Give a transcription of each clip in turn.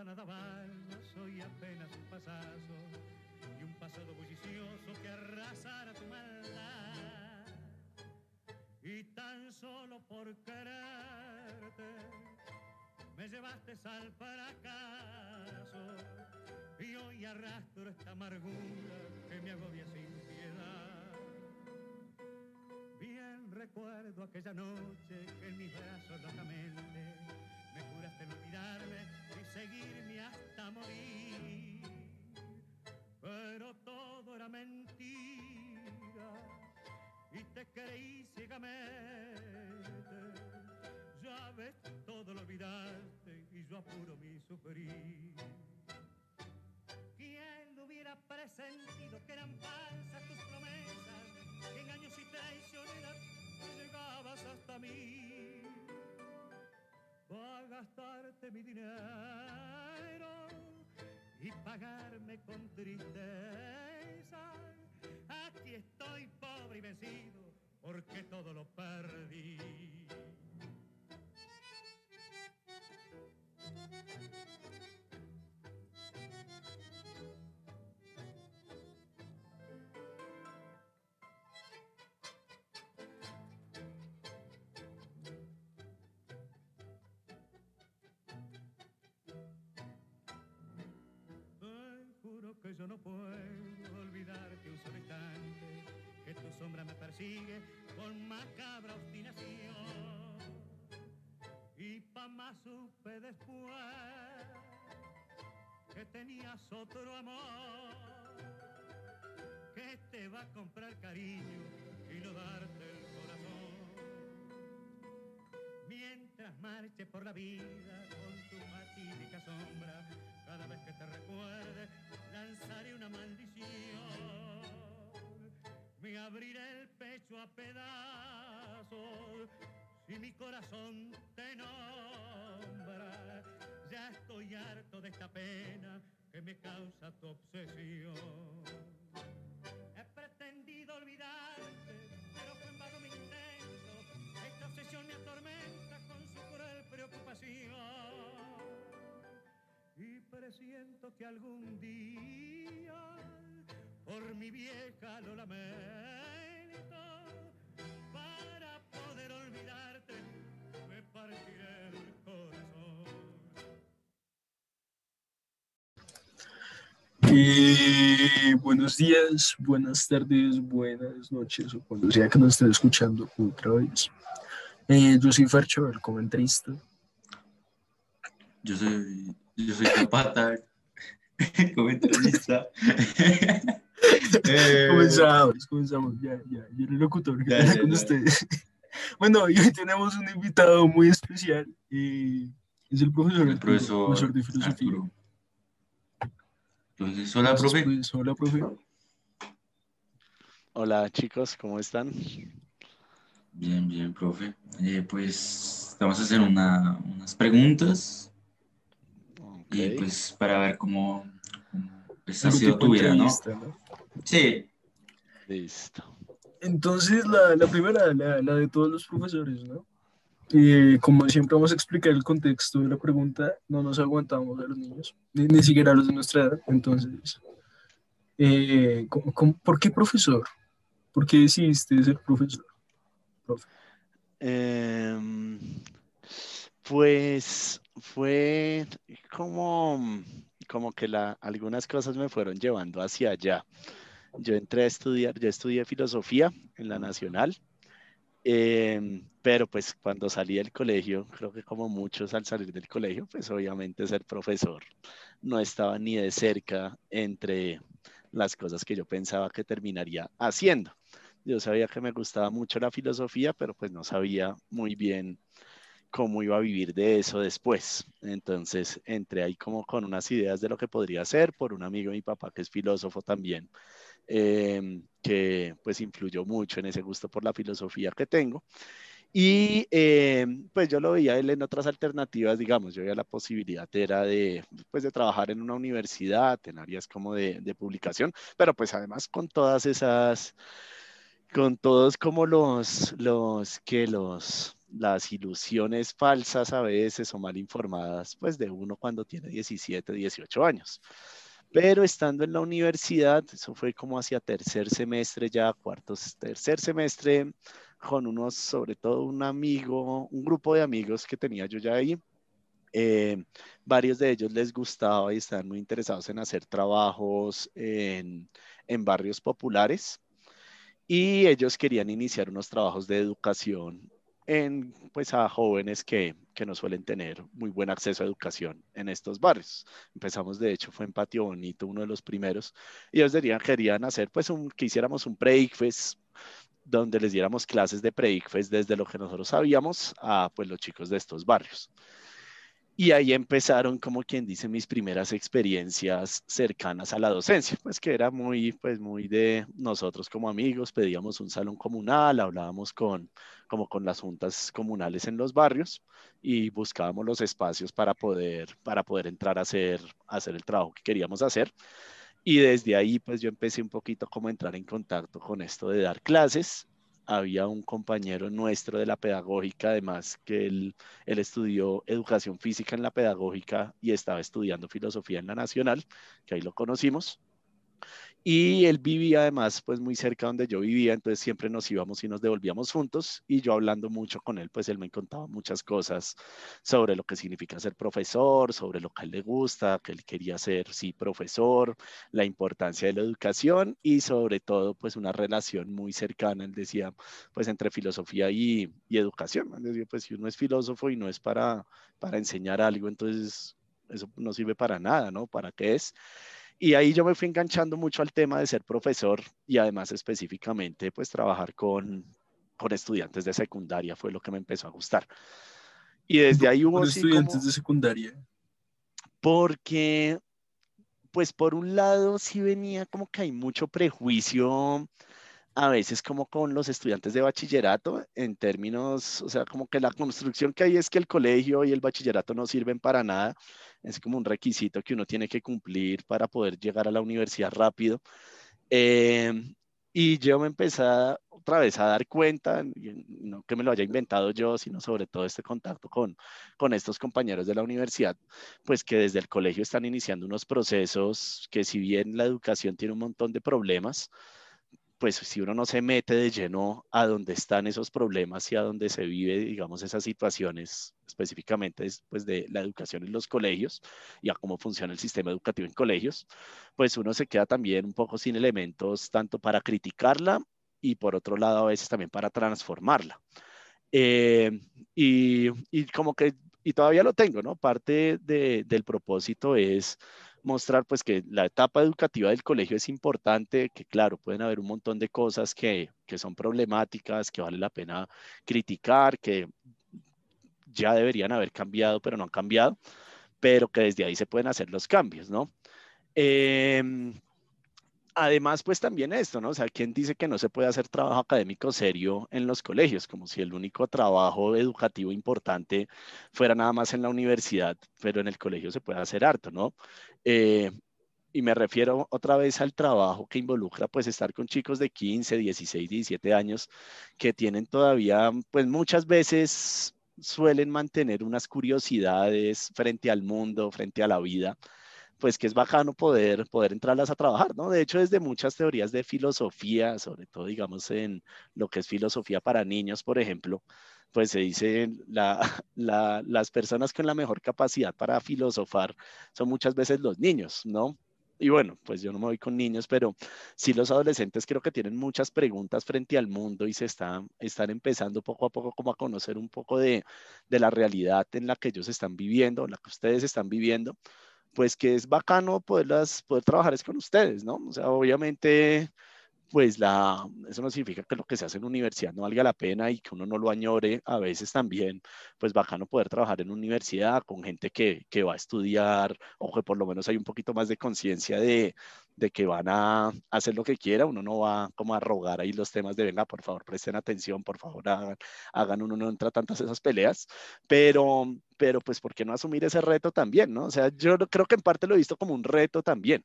ya nada valgo, soy apenas un pasazo y un pasado bullicioso que arrasará tu maldad. Y tan solo por quererte me llevaste al fracaso y hoy arrastro esta amargura que me agobia sin piedad. Bien recuerdo aquella noche que en mis brazos locamente me juraste no olvidarme y seguirme hasta morir. Pero todo era mentira y te creí ciegamente. Ya ves, todo lo olvidaste y yo apuro mi sufrir. ¿Quién lo hubiera presentido que eran falsas tus promesas, que engaños y traicioneras que llegabas hasta mí? Para gastarte mi dinero y pagarme con tristeza, aquí estoy pobre y vencido porque todo lo perdí. Que yo no puedo olvidarte un solo instante, que tu sombra me persigue con macabra obstinación. Y pa' más supe después que tenías otro amor que te va a comprar cariño y no darte el corazón. Mientras marche por la vida con tu fatídica sombra, cada vez que te recuerde lanzaré una maldición. Me abriré el pecho a pedazos si mi corazón te nombra. Ya estoy harto de esta pena que me causa tu obsesión. He pretendido olvidarte, pero fue en vano mi intento. Esta obsesión me atormenta con su cruel preocupación. Y presiento que algún día por mi vieja lo lamento. Para poder olvidarte me partiré el corazón. Buenos días, buenas tardes, buenas noches, o cuando sea que nos estén escuchando otra vez. Yo soy Fercho, el comentarista. Yo soy Zapata, comentarista. Comenzamos, ya el locutor que está con ustedes. Bueno, hoy tenemos un invitado muy especial, es el profesor de filosofía. Arturo. Entonces, hola, profe. Pues, hola, profe. Hola, chicos, ¿cómo están? Bien, profe. Pues, vamos a hacer unas preguntas. Okay. Y pues para ver cómo pues, ha sido tu vida, ¿no? Sí. Listo. Entonces la primera, la de todos los profesores, ¿no? Como siempre vamos a explicar el contexto de la pregunta, no nos aguantamos a los niños, ni siquiera a los de nuestra edad. Entonces, ¿por qué profesor? ¿Por qué decidiste ser profesor? Profe. Pues fue como que algunas cosas me fueron llevando hacia allá. Yo entré a estudiar, yo estudié filosofía en la Nacional, pero pues cuando salí del colegio, creo que como muchos al salir del colegio, pues obviamente ser profesor no estaba ni de cerca entre las cosas que yo pensaba que terminaría haciendo. Yo sabía que me gustaba mucho la filosofía, pero pues no sabía muy bien cómo iba a vivir de eso después. Entonces entré ahí como con unas ideas de lo que podría hacer por un amigo de mi papá que es filósofo también, que pues influyó mucho en ese gusto por la filosofía que tengo. Y pues yo lo veía él en otras alternativas, digamos. Yo veía la posibilidad era de trabajar en una universidad, en áreas como de publicación, pero pues además con todas esas, con todos como los las ilusiones falsas a veces o mal informadas, pues de uno cuando tiene 17, 18 años. Pero estando en la universidad, eso fue como hacia tercer semestre ya, tercer semestre, con unos, sobre todo un amigo, un grupo de amigos que tenía yo ya ahí. Varios de ellos les gustaba y están muy interesados en hacer trabajos en barrios populares, y ellos querían iniciar unos trabajos de educación pues a jóvenes que no suelen tener muy buen acceso a educación en estos barrios. Empezamos, de hecho, fue en Patio Bonito, uno de los primeros, y ellos querían hacer, pues, que hiciéramos un pre-ICFES, donde les diéramos clases de pre-ICFES desde lo que nosotros sabíamos a, pues, los chicos de estos barrios. Y ahí empezaron, como quien dice, mis primeras experiencias cercanas a la docencia, pues que era muy de nosotros como amigos. Pedíamos un salón comunal, hablábamos con las juntas comunales en los barrios y buscábamos los espacios para poder entrar a hacer el trabajo que queríamos hacer. Y desde ahí, pues yo empecé un poquito como a entrar en contacto con esto de dar clases. Había un compañero nuestro de la pedagógica, además, que él estudió educación física en la pedagógica y estaba estudiando filosofía en la Nacional, que ahí lo conocimos. Y él vivía, además, pues muy cerca donde yo vivía, entonces siempre nos íbamos y nos devolvíamos juntos, y yo hablando mucho con él, pues él me contaba muchas cosas sobre lo que significa ser profesor, sobre lo que a él le gusta, que él quería ser, sí, profesor, la importancia de la educación, y sobre todo, pues una relación muy cercana, él decía, pues entre filosofía y educación. Él decía, pues si uno es filósofo y no es para enseñar algo, entonces eso no sirve para nada, ¿no? ¿Para qué es? Y ahí yo me fui enganchando mucho al tema de ser profesor, y además específicamente pues trabajar con estudiantes de secundaria fue lo que me empezó a gustar. Y desde ahí hubo... ¿Por estudiantes de secundaria? Porque pues por un lado sí venía como que hay mucho prejuicio a veces como con los estudiantes de bachillerato, en términos, o sea, como que la construcción que hay es que el colegio y el bachillerato no sirven para nada, es como un requisito que uno tiene que cumplir para poder llegar a la universidad rápido. Y yo me empecé otra vez a dar cuenta, no que me lo haya inventado yo, sino sobre todo este contacto con estos compañeros de la universidad, pues que desde el colegio están iniciando unos procesos que, si bien la educación tiene un montón de problemas, pues si uno no se mete de lleno a donde están esos problemas y a donde se vive, digamos, esas situaciones, específicamente pues de la educación en los colegios y a cómo funciona el sistema educativo en colegios, pues uno se queda también un poco sin elementos tanto para criticarla y, por otro lado, a veces también para transformarla. Y todavía lo tengo, ¿no? Parte del propósito es mostrar pues que la etapa educativa del colegio es importante, que claro, pueden haber un montón de cosas que son problemáticas, que vale la pena criticar, que ya deberían haber cambiado pero no han cambiado, pero que desde ahí se pueden hacer los cambios, ¿no? Además, pues también esto, ¿no? O sea, ¿quién dice que no se puede hacer trabajo académico serio en los colegios? Como si el único trabajo educativo importante fuera nada más en la universidad, pero en el colegio se puede hacer harto, ¿no? Y me refiero otra vez al trabajo que involucra pues estar con chicos de 15, 16, 17 años que tienen todavía, pues muchas veces suelen mantener unas curiosidades frente al mundo, frente a la vida, pues que es bacano poder entrarlas a trabajar, ¿no? De hecho, desde muchas teorías de filosofía, sobre todo, digamos, en lo que es filosofía para niños, por ejemplo, pues se dice las personas con la mejor capacidad para filosofar son muchas veces los niños, ¿no? Y bueno, pues yo no me voy con niños, pero sí los adolescentes creo que tienen muchas preguntas frente al mundo y se están empezando poco a poco como a conocer un poco de la realidad en la que ellos están viviendo, en la que ustedes están viviendo, pues que es bacano poder trabajar es con ustedes, ¿no? O sea, obviamente, pues eso no significa que lo que se hace en universidad no valga la pena y que uno no lo añore. A veces también, pues bacano poder trabajar en universidad con gente que va a estudiar, o que por lo menos hay un poquito más de conciencia de que van a hacer lo que quiera. Uno no va como a rogar ahí los temas de, venga, por favor, presten atención, por favor, hagan, uno no entra a tantas esas peleas, pero pues ¿por qué no asumir ese reto también, no? O sea, yo creo que en parte lo he visto como un reto también.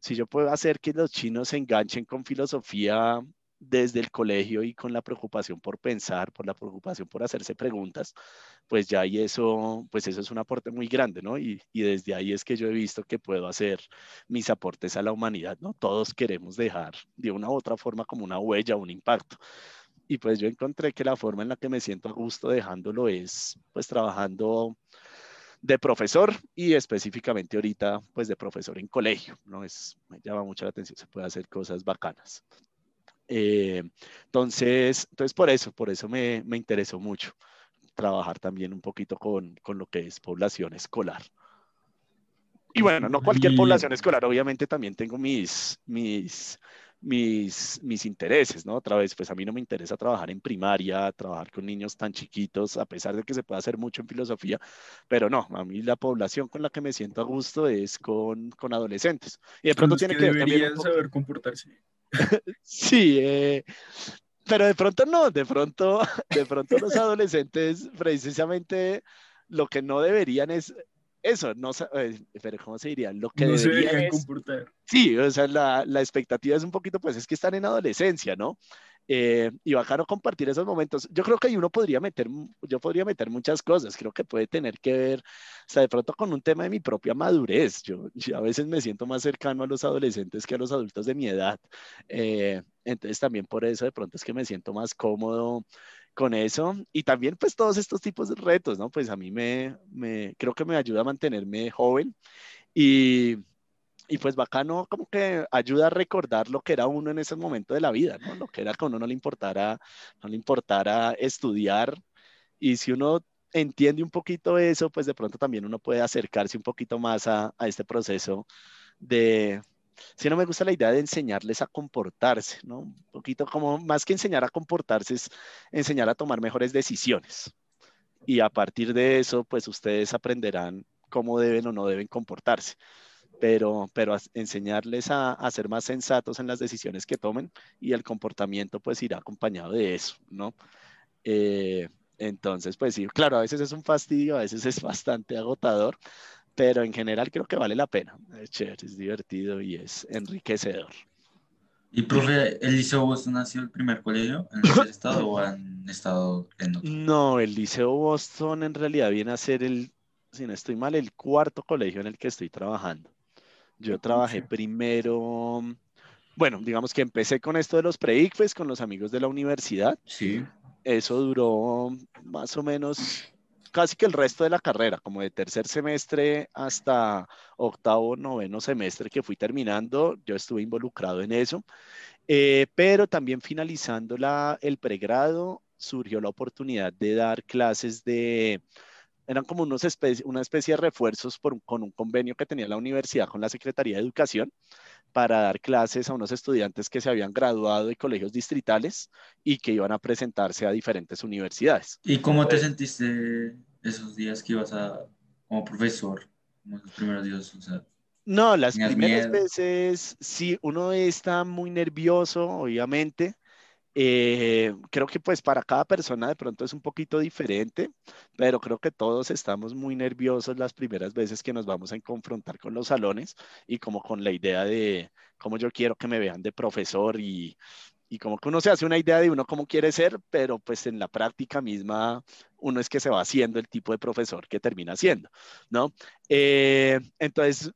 Si yo puedo hacer que los chinos se enganchen con filosofía desde el colegio y con la preocupación por pensar, por la preocupación por hacerse preguntas, pues ya y eso, pues eso es un aporte muy grande, ¿no? Y desde ahí es que yo he visto que puedo hacer mis aportes a la humanidad, ¿no? Todos queremos dejar de una u otra forma como una huella, un impacto. Y pues yo encontré que la forma en la que me siento a gusto dejándolo es pues trabajando de profesor y específicamente ahorita pues de profesor en colegio, ¿no? Me llama mucho la atención, se puede hacer cosas bacanas. Entonces por eso me interesó mucho trabajar también un poquito con lo que es población escolar. Y bueno, no cualquier población escolar, obviamente también tengo mis intereses, ¿no? Otra vez, pues a mí no me interesa trabajar en primaria, trabajar con niños tan chiquitos, a pesar de que se puede hacer mucho en filosofía, pero no, a mí la población con la que me siento a gusto es con adolescentes. Y de pronto tiene que ver también un poco... saber comportarse. Sí, pero de pronto no, de pronto los adolescentes precisamente lo que no deberían es... Eso, no, pero ¿cómo se diría? Lo que no se deberían comportar. Sí, o sea, la expectativa es un poquito, pues es que están en adolescencia, ¿no? Y bacano compartir esos momentos. Yo creo que ahí yo podría meter muchas cosas, creo que puede tener que ver, o sea, de pronto con un tema de mi propia madurez. Yo a veces me siento más cercano a los adolescentes que a los adultos de mi edad. Entonces también por eso de pronto es que me siento más cómodo con eso, y también pues todos estos tipos de retos, ¿no? Pues a mí creo que me ayuda a mantenerme joven y pues bacano, como que ayuda a recordar lo que era uno en ese momento de la vida, ¿no? Lo que era que a uno no le importara estudiar, y si uno entiende un poquito eso, pues de pronto también uno puede acercarse un poquito más a este proceso de... Sí, no me gusta la idea de enseñarles a comportarse, ¿no? Un poquito como, más que enseñar a comportarse, es enseñar a tomar mejores decisiones. Y a partir de eso, pues ustedes aprenderán cómo deben o no deben comportarse. Pero enseñarles a ser más sensatos en las decisiones que tomen, y el comportamiento pues irá acompañado de eso, ¿no? Entonces, pues sí, claro, a veces es un fastidio, a veces es bastante agotador, pero en general creo que vale la pena. Es chévere, es divertido y es enriquecedor. ¿Y, profe, el liceo Boston ha sido el primer colegio en el estado o han estado en otro? No, el liceo Boston en realidad viene a ser si no estoy mal, el cuarto colegio en el que estoy trabajando. Yo trabajé primero, bueno, digamos que empecé con esto de los pre-ICFES con los amigos de la universidad. Sí. Eso duró más o menos... casi que el resto de la carrera, como de tercer semestre hasta octavo, noveno semestre que fui terminando, yo estuve involucrado en eso, pero también finalizando el pregrado, surgió la oportunidad de dar clases eran como una especie de refuerzos con un convenio que tenía la universidad con la Secretaría de Educación, para dar clases a unos estudiantes que se habían graduado de colegios distritales y que iban a presentarse a diferentes universidades. ¿Y cómo te sentiste esos días que ibas como profesor, como los primeros días? O sea, no, las primeras veces sí, uno está muy nervioso, obviamente. Creo que pues para cada persona de pronto es un poquito diferente, pero creo que todos estamos muy nerviosos las primeras veces que nos vamos a confrontar con los salones y como con la idea de cómo yo quiero que me vean de profesor y como que uno se hace una idea de uno cómo quiere ser, pero pues en la práctica misma uno es que se va haciendo el tipo de profesor que termina siendo, ¿no? Entonces,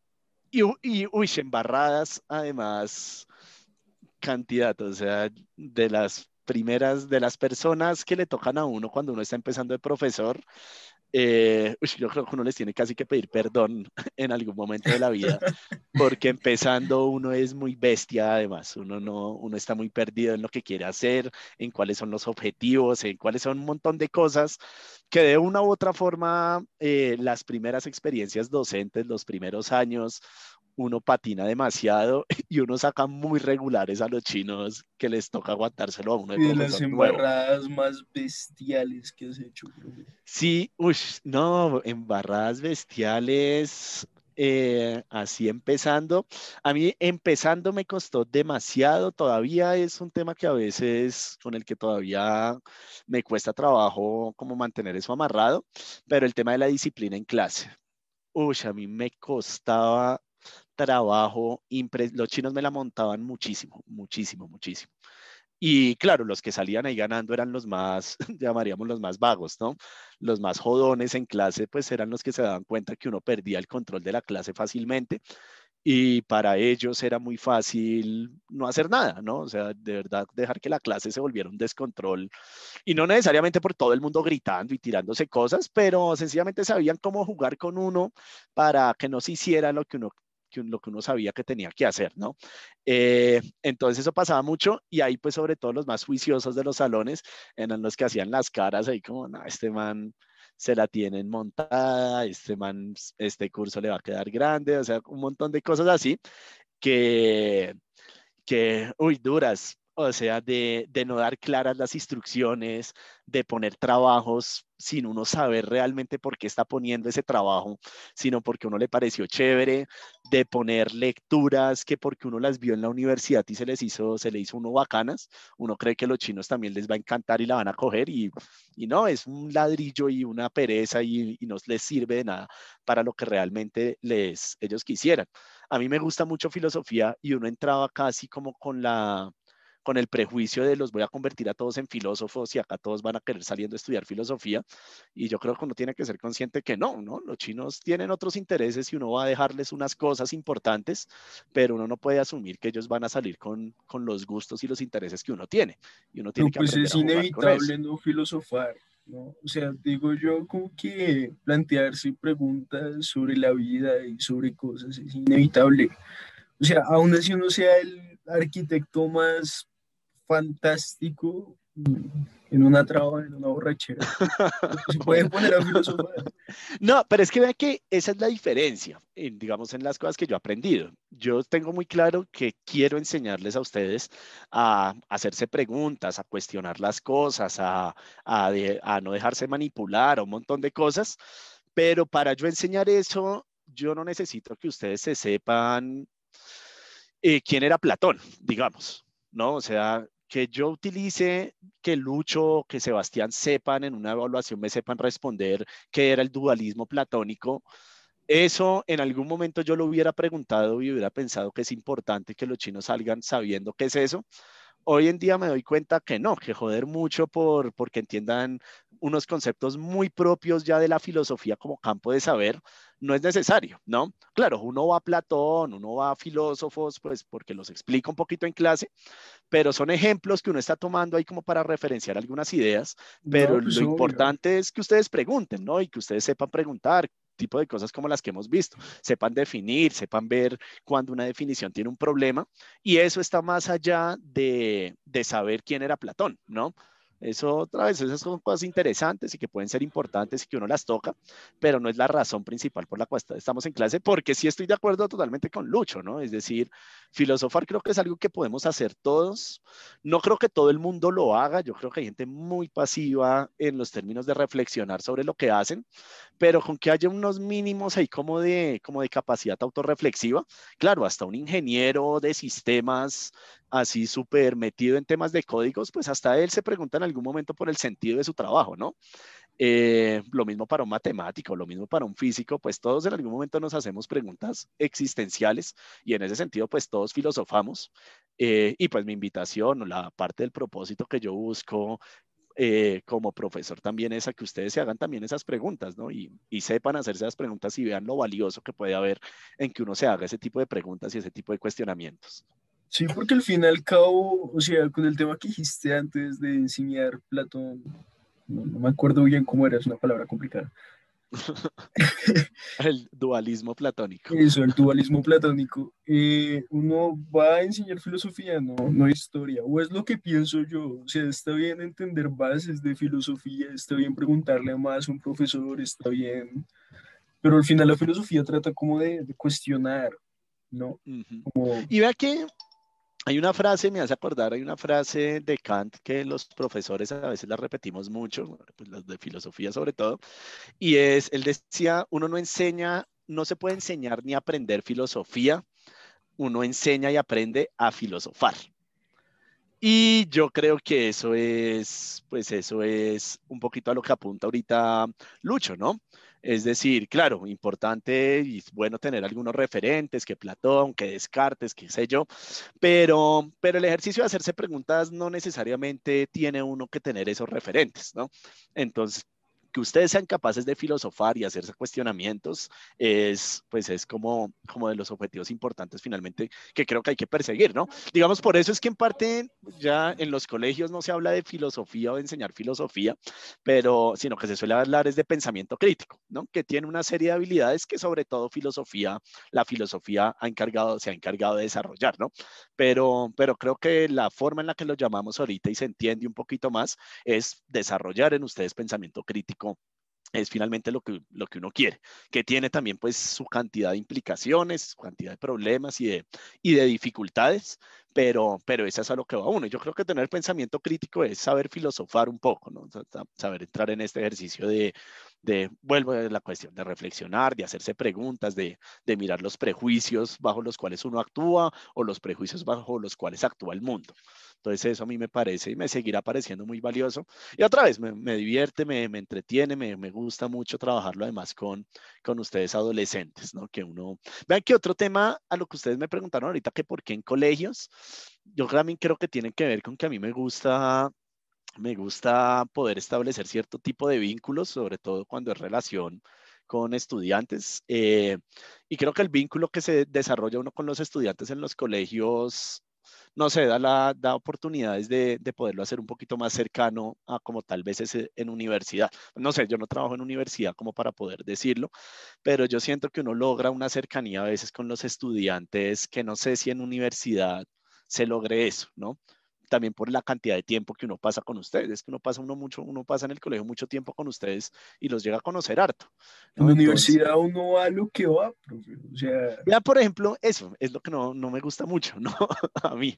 uy, embarradas además... cantidad, o sea, de las personas que le tocan a uno cuando uno está empezando de profesor, yo creo que uno les tiene casi que pedir perdón en algún momento de la vida, porque empezando uno es muy bestia además, uno está muy perdido en lo que quiere hacer, en cuáles son los objetivos, en cuáles son un montón de cosas que de una u otra forma las primeras experiencias docentes, los primeros años, uno patina demasiado y uno saca muy regulares a los chinos que les toca aguantárselo a uno. Y las embarradas más bestiales que has hecho. Sí, no, embarradas bestiales, así empezando. A mí empezando me costó demasiado, todavía es un tema que a veces, con el que todavía me cuesta trabajo como mantener eso amarrado, pero el tema de la disciplina en clase. A mí me costaba... trabajo, los chinos me la montaban muchísimo. Y claro, los que salían ahí ganando eran los más, llamaríamos los más vagos, ¿no? Los más jodones en clase, pues eran los que se daban cuenta que uno perdía el control de la clase fácilmente. Y para ellos era muy fácil no hacer nada, ¿no? O sea, de verdad, dejar que la clase se volviera un descontrol. Y no necesariamente por todo el mundo gritando y tirándose cosas, pero sencillamente sabían cómo jugar con uno para que no se hiciera lo que uno sabía que tenía que hacer, ¿no? Entonces eso pasaba mucho, y ahí pues sobre todo los más juiciosos de los salones eran los que hacían las caras ahí como, no, este man se la tienen montada, este man, este curso le va a quedar grande, o sea, un montón de cosas así que uy, duras, o sea, de no dar claras las instrucciones, de poner trabajos sin uno saber realmente por qué está poniendo ese trabajo, sino porque uno le pareció chévere, de poner lecturas que porque uno las vio en la universidad y se le hizo uno bacanas, uno cree que los chinos también les va a encantar y la van a coger, y no, es un ladrillo y una pereza y no les sirve de nada para lo que realmente ellos quisieran. A mí me gusta mucho filosofía y uno entraba casi como con el prejuicio de los voy a convertir a todos en filósofos y acá todos van a querer saliendo a estudiar filosofía, y yo creo que uno tiene que ser consciente que no, ¿no? Los chinos tienen otros intereses y uno va a dejarles unas cosas importantes, pero uno no puede asumir que ellos van a salir con los gustos y los intereses que uno tiene, y uno tiene que aprender a jugar con eso. Pues es inevitable no filosofar, ¿no? O sea, digo yo, como que plantearse preguntas sobre la vida y sobre cosas es inevitable. O sea, aún así uno sea el arquitecto más fantástico en una traba, en una borrachera, se puede poner a filosofar. No, pero es que vea que esa es la diferencia, digamos, en las cosas que yo he aprendido. Yo tengo muy claro que quiero enseñarles a ustedes a hacerse preguntas, a cuestionar las cosas, a no dejarse manipular, a un montón de cosas, pero para yo enseñar eso, yo no necesito que ustedes se sepan quién era Platón, digamos, ¿no? O sea, que yo utilice, que Lucho, que Sebastián sepan en una evaluación, me sepan responder qué era el dualismo platónico. Eso en algún momento yo lo hubiera preguntado y hubiera pensado que es importante que los chinos salgan sabiendo qué es eso. Hoy en día me doy cuenta que no, que joder mucho porque entiendan unos conceptos muy propios ya de la filosofía como campo de saber, no es necesario, ¿no? Claro, uno va a Platón, uno va a filósofos, pues porque los explica un poquito en clase, pero son ejemplos que uno está tomando ahí como para referenciar algunas ideas, pero no, pues lo importante es que ustedes pregunten, ¿no? Y que ustedes sepan preguntar, tipo de cosas como las que hemos visto, sepan definir, sepan ver cuando una definición tiene un problema, y eso está más allá de saber quién era Platón, ¿no? Eso, otra vez, esas son cosas interesantes y que pueden ser importantes y que uno las toca, pero no es la razón principal por la cual estamos en clase, porque sí estoy de acuerdo totalmente con Lucho, ¿no? Es decir, filosofar creo que es algo que podemos hacer todos. No creo que todo el mundo lo haga, yo creo que hay gente muy pasiva en los términos de reflexionar sobre lo que hacen, pero con que haya unos mínimos ahí como de capacidad autorreflexiva, claro, hasta un ingeniero de sistemas así súper metido en temas de códigos, pues hasta él se pregunta en algún momento por el sentido de su trabajo, ¿no? Lo mismo para un matemático, lo mismo para un físico, pues todos en algún momento nos hacemos preguntas existenciales y en ese sentido pues todos filosofamos, y pues mi invitación o la parte del propósito que yo busco como profesor también es a que ustedes se hagan también esas preguntas, ¿no? Y sepan hacerse esas preguntas y vean lo valioso que puede haber en que uno se haga ese tipo de preguntas y ese tipo de cuestionamientos. Sí, porque al fin y al cabo, o sea, con el tema que dijiste antes de enseñar Platón, no me acuerdo bien cómo era, es una palabra complicada. El dualismo platónico. Eso, el dualismo platónico. Uno va a enseñar filosofía, no historia, o es lo que pienso yo. O sea, está bien entender bases de filosofía, está bien preguntarle más a un profesor, está bien. Pero al final la filosofía trata como de cuestionar, ¿no? Como... Y vea que... Hay una frase, me hace acordar, hay una frase de Kant que los profesores a veces la repetimos mucho, pues las de filosofía sobre todo, y es, él decía, uno no enseña, no se puede enseñar ni aprender filosofía, uno enseña y aprende a filosofar. Y yo creo que eso es, pues eso es un poquito a lo que apunta ahorita Lucho, ¿no? Es decir, claro, importante y bueno tener algunos referentes, que Platón, que Descartes, qué sé yo, pero el ejercicio de hacerse preguntas no necesariamente tiene uno que tener esos referentes, ¿no? Entonces, que ustedes sean capaces de filosofar y hacerse cuestionamientos es, pues es como de los objetivos importantes finalmente que creo que hay que perseguir, ¿no? Digamos, por eso es que en parte ya en los colegios no se habla de filosofía o de enseñar filosofía, pero sino que se suele hablar es de pensamiento crítico, ¿no? Que tiene una serie de habilidades que sobre todo la filosofía se ha encargado de desarrollar, ¿no? Pero creo que la forma en la que lo llamamos ahorita y se entiende un poquito más es desarrollar en ustedes pensamiento crítico. Es finalmente lo que uno quiere, que tiene también pues su cantidad de implicaciones, su cantidad de problemas y de dificultades, pero eso es a lo que va uno. Yo creo que tener pensamiento crítico es saber filosofar un poco, ¿no? Saber entrar en este ejercicio vuelvo a la cuestión de reflexionar, de hacerse preguntas, de mirar los prejuicios bajo los cuales uno actúa o los prejuicios bajo los cuales actúa el mundo. Entonces eso a mí me parece y me seguirá pareciendo muy valioso. Y otra vez, me divierte, me entretiene, me gusta mucho trabajarlo además con ustedes adolescentes, ¿no? Que uno... Vean que otro tema a lo que ustedes me preguntaron ahorita, que por qué en colegios, yo también creo que tiene que ver con que a mí me gusta poder establecer cierto tipo de vínculos, sobre todo cuando es relación con estudiantes. Y creo que el vínculo que se desarrolla uno con los estudiantes en los colegios... no sé, da oportunidades de poderlo hacer un poquito más cercano a como tal vez es en universidad. No sé, yo no trabajo en universidad como para poder decirlo, pero yo siento que uno logra una cercanía a veces con los estudiantes que no sé si en universidad se logre eso, ¿no? También por la cantidad de tiempo que uno pasa con ustedes, que uno pasa en el colegio mucho tiempo con ustedes y los llega a conocer harto, ¿no? En la universidad uno va a lo que va, profe. O sea... Ya, por ejemplo, eso es lo que no me gusta mucho, ¿no? A mí.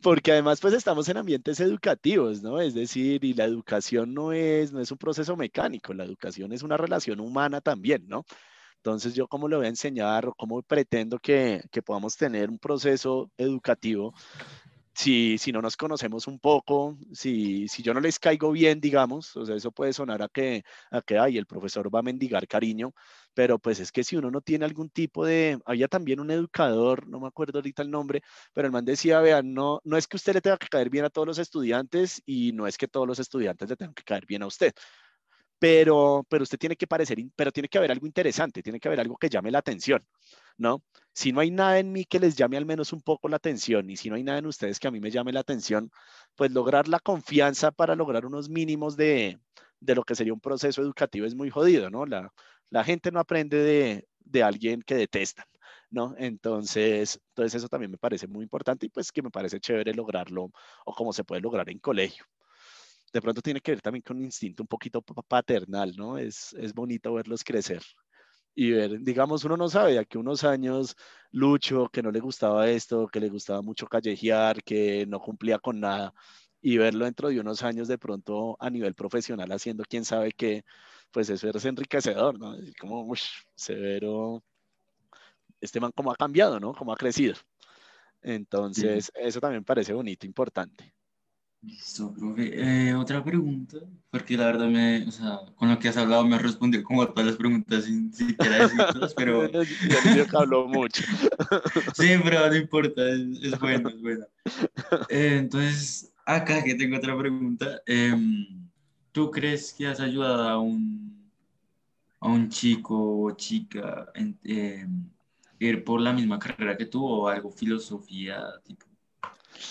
Porque además pues estamos en ambientes educativos, ¿no? Es decir, y la educación no es un proceso mecánico, la educación es una relación humana también, ¿no? Entonces, ¿yo cómo le voy a enseñar o cómo pretendo que podamos tener un proceso educativo si no nos conocemos un poco, si yo no les caigo bien, digamos? O sea, eso puede sonar a que ay, el profesor va a mendigar cariño, pero pues es que si uno no tiene algún tipo de... Había también un educador, no me acuerdo ahorita el nombre, pero el man decía, vean, no es que usted le tenga que caer bien a todos los estudiantes y no es que todos los estudiantes le tengan que caer bien a usted. Pero usted tiene que tiene que haber algo interesante, tiene que haber algo que llame la atención, ¿no? Si no hay nada en mí que les llame al menos un poco la atención, y si no hay nada en ustedes que a mí me llame la atención, pues lograr la confianza para lograr unos mínimos de lo que sería un proceso educativo es muy jodido, ¿no? La gente no aprende de alguien que detestan, ¿no? Entonces eso también me parece muy importante y pues que me parece chévere lograrlo o cómo se puede lograr en colegio. De pronto tiene que ver también con un instinto un poquito paternal, ¿no? Es bonito verlos crecer y ver, digamos, uno no sabe, de aquí unos años, Lucho, que no le gustaba esto, que le gustaba mucho callejear, que no cumplía con nada, y verlo dentro de unos años de pronto a nivel profesional haciendo quién sabe qué, pues eso es enriquecedor, ¿no? Es como, uff, severo, este man cómo ha cambiado, ¿no? Cómo ha crecido. Entonces, eso también parece bonito, importante. Listo, profe. Otra pregunta, porque la verdad con lo que has hablado me has respondido como a todas las preguntas sin siquiera decirlas, pero... Yo hablo mucho. Sí, pero no importa, es bueno, es bueno. Entonces, acá que tengo otra pregunta. ¿Tú crees que has ayudado a un chico o chica ir por la misma carrera que tú o algo filosofía tipo?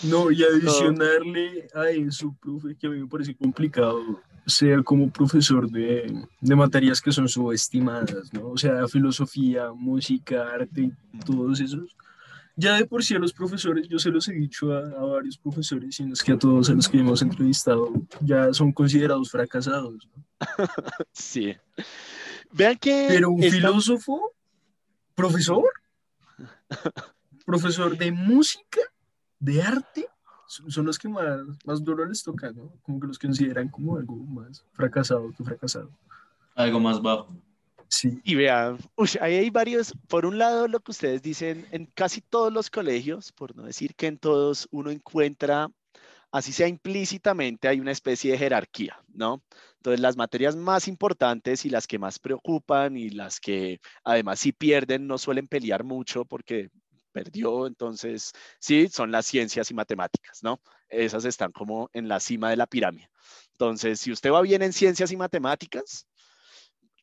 No, y adicionarle a eso, profe, que a mí me parece complicado, sea como profesor de materias que son subestimadas, ¿no? O sea, filosofía, música, arte, todos esos. Ya de por sí a los profesores, yo se los he dicho a varios profesores, y no es que a todos a los que hemos entrevistado, ya son considerados fracasados, ¿no? Sí. Vean que... Pero un filósofo, profesor de música, de arte, son los que más duro les toca, ¿no? Como que los que consideran como algo más fracasado que fracasado. Algo más bajo. Sí. Y vean, ahí hay varios, por un lado lo que ustedes dicen, en casi todos los colegios, por no decir que en todos, uno encuentra así sea implícitamente, hay una especie de jerarquía, ¿no? Entonces, las materias más importantes y las que más preocupan y las que además si pierden no suelen pelear mucho porque perdió, entonces sí, son las ciencias y matemáticas, ¿no? Esas están como en la cima de la pirámide. Entonces, si usted va bien en ciencias y matemáticas,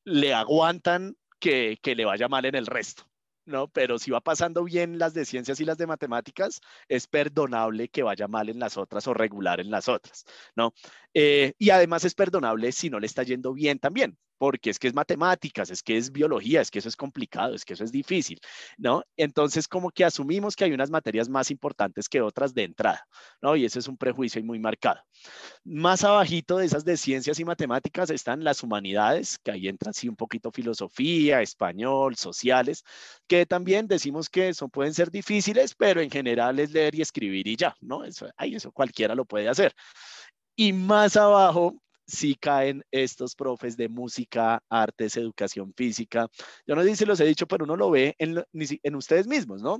le aguantan que le vaya mal en el resto, ¿no? Pero si va pasando bien las de ciencias y las de matemáticas, es perdonable que vaya mal en las otras o regular en las otras, ¿no? Y además es perdonable si no le está yendo bien también, porque es que es matemáticas, es que es biología, es que eso es complicado, es que eso es difícil, ¿no? Entonces como que asumimos que hay unas materias más importantes que otras de entrada, ¿no? Y ese es un prejuicio muy marcado. Más abajito de esas de ciencias y matemáticas están las humanidades, que ahí entra así un poquito filosofía, español, sociales, que también decimos que son, pueden ser difíciles, pero en general es leer y escribir y ya, ¿no? Eso cualquiera lo puede hacer. Y más abajo sí caen estos profes de música, artes, educación física. Yo no sé si los he dicho, pero uno lo ve en ustedes mismos, ¿no?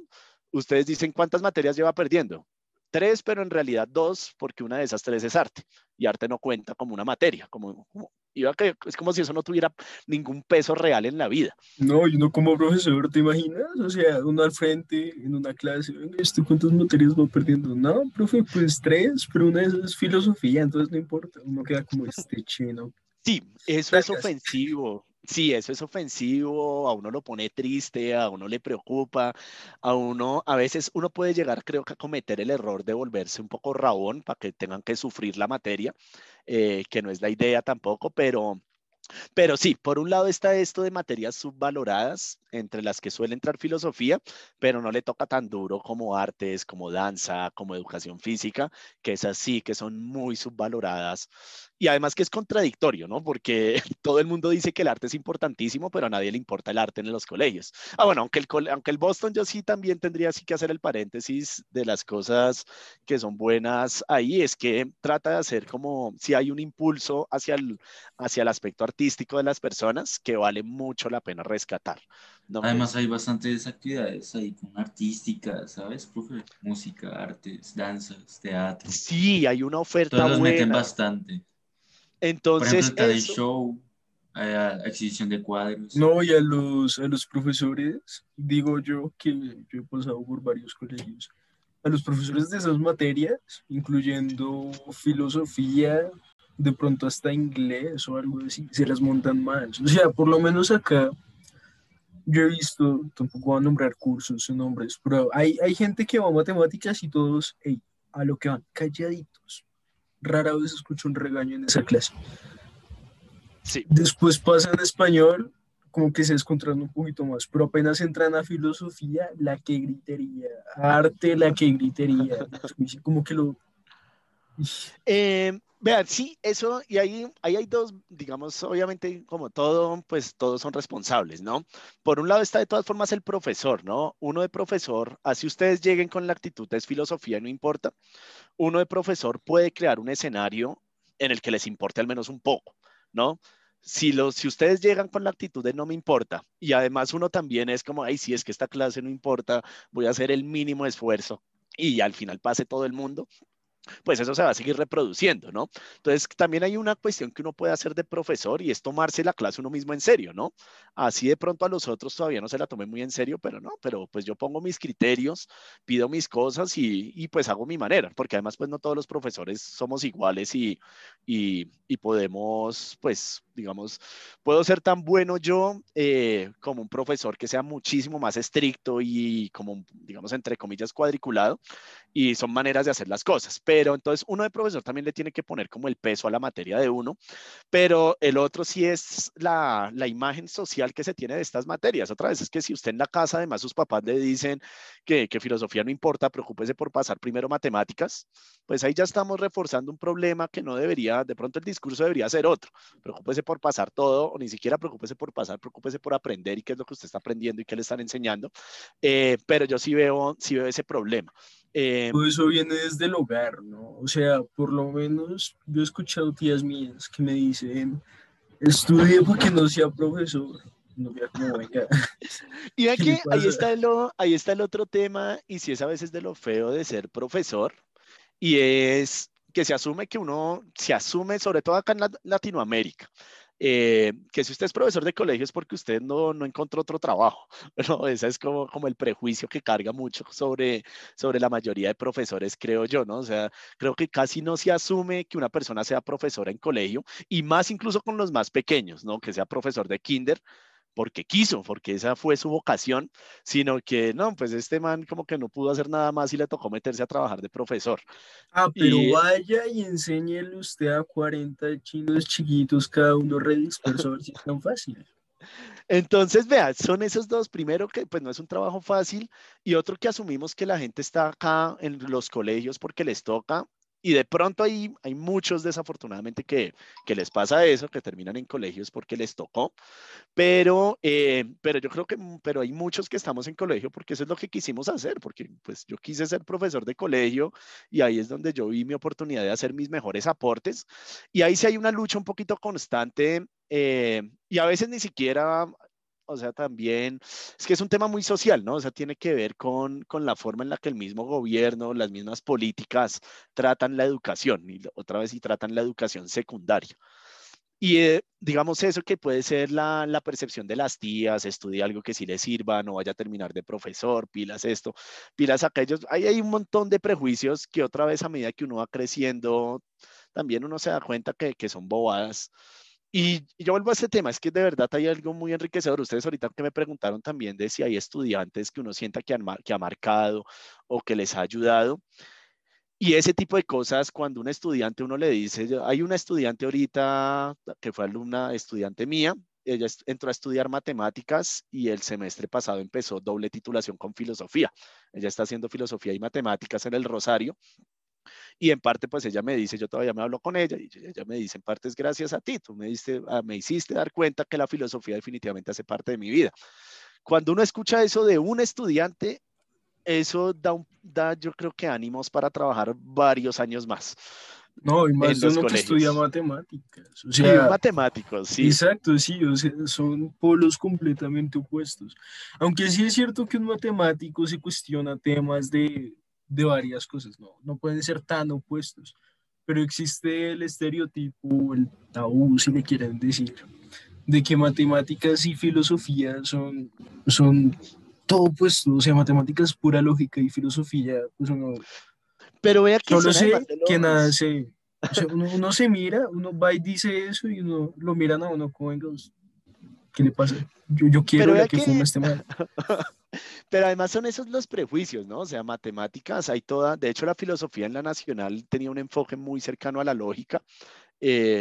Ustedes dicen cuántas materias lleva perdiendo. 3, pero en realidad 2, porque una de esas 3 es arte. Y arte no cuenta como una materia. Es como si eso no tuviera ningún peso real en la vida. No, y uno como profesor, ¿te imaginas? O sea, uno al frente, en una clase, ¿esto cuántas materias va perdiendo? No, profe, pues 3, pero una de esas es filosofía, entonces no importa. Uno queda como este chino. Sí, eso es ofensivo. Sí, eso es ofensivo, a uno lo pone triste, a uno le preocupa, a uno, a veces uno puede llegar, creo que a cometer el error de volverse un poco rabón para que tengan que sufrir la materia, que no es la idea tampoco, pero sí, por un lado está esto de materias subvaloradas, entre las que suele entrar filosofía, pero no le toca tan duro como artes, como danza, como educación física, que es así, que son muy subvaloradas. Y además que es contradictorio, ¿no? Porque todo el mundo dice que el arte es importantísimo, pero a nadie le importa el arte en los colegios. Ah, bueno, aunque el Boston yo sí también tendría así que hacer el paréntesis de las cosas que son buenas ahí, es que trata de hacer como si hay un impulso hacia el aspecto artístico de las personas que vale mucho la pena rescatar. No, además hay bastantes actividades ahí con artísticas, ¿sabes, profe? Música, artes, danzas, teatro. Sí, hay una oferta buena. Todos los meten bastante. Entonces, por ejemplo, el show, exhibición de cuadros. No, y a los profesores, digo yo, que yo he pasado por varios colegios, a los profesores de esas materias, incluyendo filosofía, de pronto hasta inglés o algo así, se las montan mal. O sea, por lo menos acá, yo he visto, tampoco voy a nombrar cursos o nombres, pero hay gente que va a matemáticas y todos, hey, a lo que van, calladitos. Rara vez escucho un regaño en esa clase. Sí. Después pasa en español, como que se descontrolan un poquito más, pero apenas entran a filosofía, la que gritería, arte, la que gritería, como que lo... Vean, sí, eso, y ahí hay dos, digamos, obviamente, como todo, pues todos son responsables, ¿no? Por un lado está de todas formas el profesor, ¿no? Uno de profesor, así ustedes lleguen con la actitud de filosofía, no importa, uno de profesor puede crear un escenario en el que les importe al menos un poco, ¿no? Si ustedes llegan con la actitud de no me importa, y además uno también es como, ay, sí, es que esta clase no importa, voy a hacer el mínimo esfuerzo, y al final pase todo el mundo, pues eso se va a seguir reproduciendo, ¿no? Entonces también hay una cuestión que uno puede hacer de profesor y es tomarse la clase uno mismo en serio, ¿no? Así de pronto a los otros todavía no se la tomen muy en serio, pero pues yo pongo mis criterios, pido mis cosas y pues hago mi manera, porque además pues no todos los profesores somos iguales y podemos, pues digamos, puedo ser tan bueno yo como un profesor que sea muchísimo más estricto y como, digamos, entre comillas, cuadriculado, y son maneras de hacer las cosas. Pero entonces uno de profesor también le tiene que poner como el peso a la materia de uno, pero el otro sí es la imagen social que se tiene de estas materias. Otra vez es que si usted en la casa, además sus papás le dicen que filosofía no importa, preocúpese por pasar primero matemáticas, pues ahí ya estamos reforzando un problema que no debería, de pronto el discurso debería ser otro. Preocúpese por pasar todo, o ni siquiera preocúpese por pasar, preocúpese por aprender y qué es lo que usted está aprendiendo y qué le están enseñando. Pero yo sí veo ese problema. Todo eso viene desde el hogar, ¿no? O sea, por lo menos yo he escuchado tías mías que me dicen estudie porque no sea profesor. No, mira cómo venga. Y aquí ahí está el otro tema, y si es a veces de lo feo de ser profesor, y es que se asume que uno se asume, sobre todo acá en Latinoamérica, que si usted es profesor de colegio es porque usted no encontró otro trabajo. Bueno, ese es como el prejuicio que carga mucho sobre la mayoría de profesores, creo yo, ¿no? O sea, creo que casi no se asume que una persona sea profesora en colegio, y más incluso con los más pequeños, ¿no? Que sea profesor de kinder porque quiso, porque esa fue su vocación, sino que no, pues este man como que no pudo hacer nada más y le tocó meterse a trabajar de profesor. Ah, pero vaya y enséñele usted a 40 chinos chiquitos, cada uno redisperso, a ver si es tan fácil. Entonces, vea, son esos dos. Primero, que pues no es un trabajo fácil, y otro, que asumimos que la gente está acá en los colegios porque les toca. Y de pronto hay muchos, desafortunadamente, que les pasa eso, que terminan en colegios porque les tocó, pero yo creo que hay muchos que estamos en colegio porque eso es lo que quisimos hacer, porque pues yo quise ser profesor de colegio y ahí es donde yo vi mi oportunidad de hacer mis mejores aportes, y ahí sí hay una lucha un poquito constante, y a veces ni siquiera... O sea, también es que es un tema muy social, ¿no? O sea, tiene que ver con la forma en la que el mismo gobierno, las mismas políticas tratan la educación, y otra vez, y tratan la educación secundaria. Y digamos eso, que puede ser la percepción de las tías: estudie algo que sí le sirva, no vaya a terminar de profesor, pilas esto, pilas aquellos. Ahí hay un montón de prejuicios que, otra vez, a medida que uno va creciendo, también uno se da cuenta que son bobadas. Y yo vuelvo a este tema, es que de verdad hay algo muy enriquecedor. Ustedes ahorita que me preguntaron también de si hay estudiantes que uno sienta que ha marcado o que les ha ayudado. Y ese tipo de cosas, cuando un estudiante, uno le dice, hay una estudiante ahorita que fue alumna, estudiante mía, ella entró a estudiar matemáticas y el semestre pasado empezó doble titulación con filosofía. Ella está haciendo filosofía y matemáticas en el Rosario. Y en parte, pues ella me dice, yo todavía me hablo con ella, y ella me dice, en parte es gracias a ti, tú me hiciste dar cuenta que la filosofía definitivamente hace parte de mi vida. Cuando uno escucha eso de un estudiante, eso da yo creo que ánimos para trabajar varios años más. No, y más uno que estudia matemáticas. O sea, matemáticos, sí. Exacto, sí, o sea, son polos completamente opuestos. Aunque sí es cierto que un matemático se cuestiona temas de varias cosas, no pueden ser tan opuestos, pero existe el estereotipo, el tabú, si le quieren decir, de que matemáticas y filosofía son todo opuesto. O sea, matemáticas pura lógica y filosofía, pues uno... Pero vea que solo sé que nada sé. O sea, uno se mira, uno va y dice eso, y uno lo miran a uno como, ¿qué le pasa? Yo quiero la que fuma este mal. Pero además son esos los prejuicios, ¿no? O sea, matemáticas hay toda. De hecho, la filosofía en la Nacional tenía un enfoque muy cercano a la lógica, y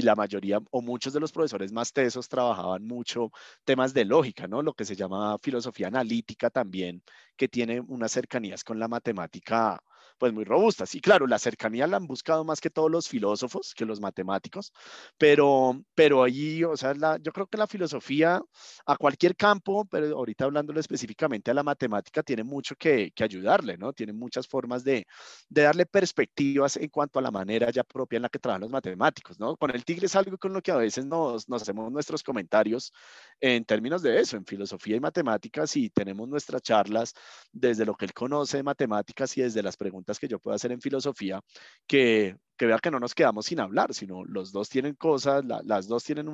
la mayoría o muchos de los profesores más tesos trabajaban mucho temas de lógica, ¿no? Lo que se llama filosofía analítica también, que tiene unas cercanías con la matemática pues muy robustas. Y claro, la cercanía la han buscado más que todos los filósofos, que los matemáticos, pero allí, o sea, yo creo que la filosofía a cualquier campo, pero ahorita hablándolo específicamente a la matemática, tiene mucho que ayudarle, ¿no? Tiene muchas formas de darle perspectivas en cuanto a la manera ya propia en la que trabajan los matemáticos, ¿no? Con el tigre es algo con lo que a veces nos hacemos nuestros comentarios en términos de eso, en filosofía y matemáticas, y tenemos nuestras charlas desde lo que él conoce de matemáticas y desde las preguntas que yo puedo hacer en filosofía, que vea que no nos quedamos sin hablar, sino los dos tienen cosas, las dos tienen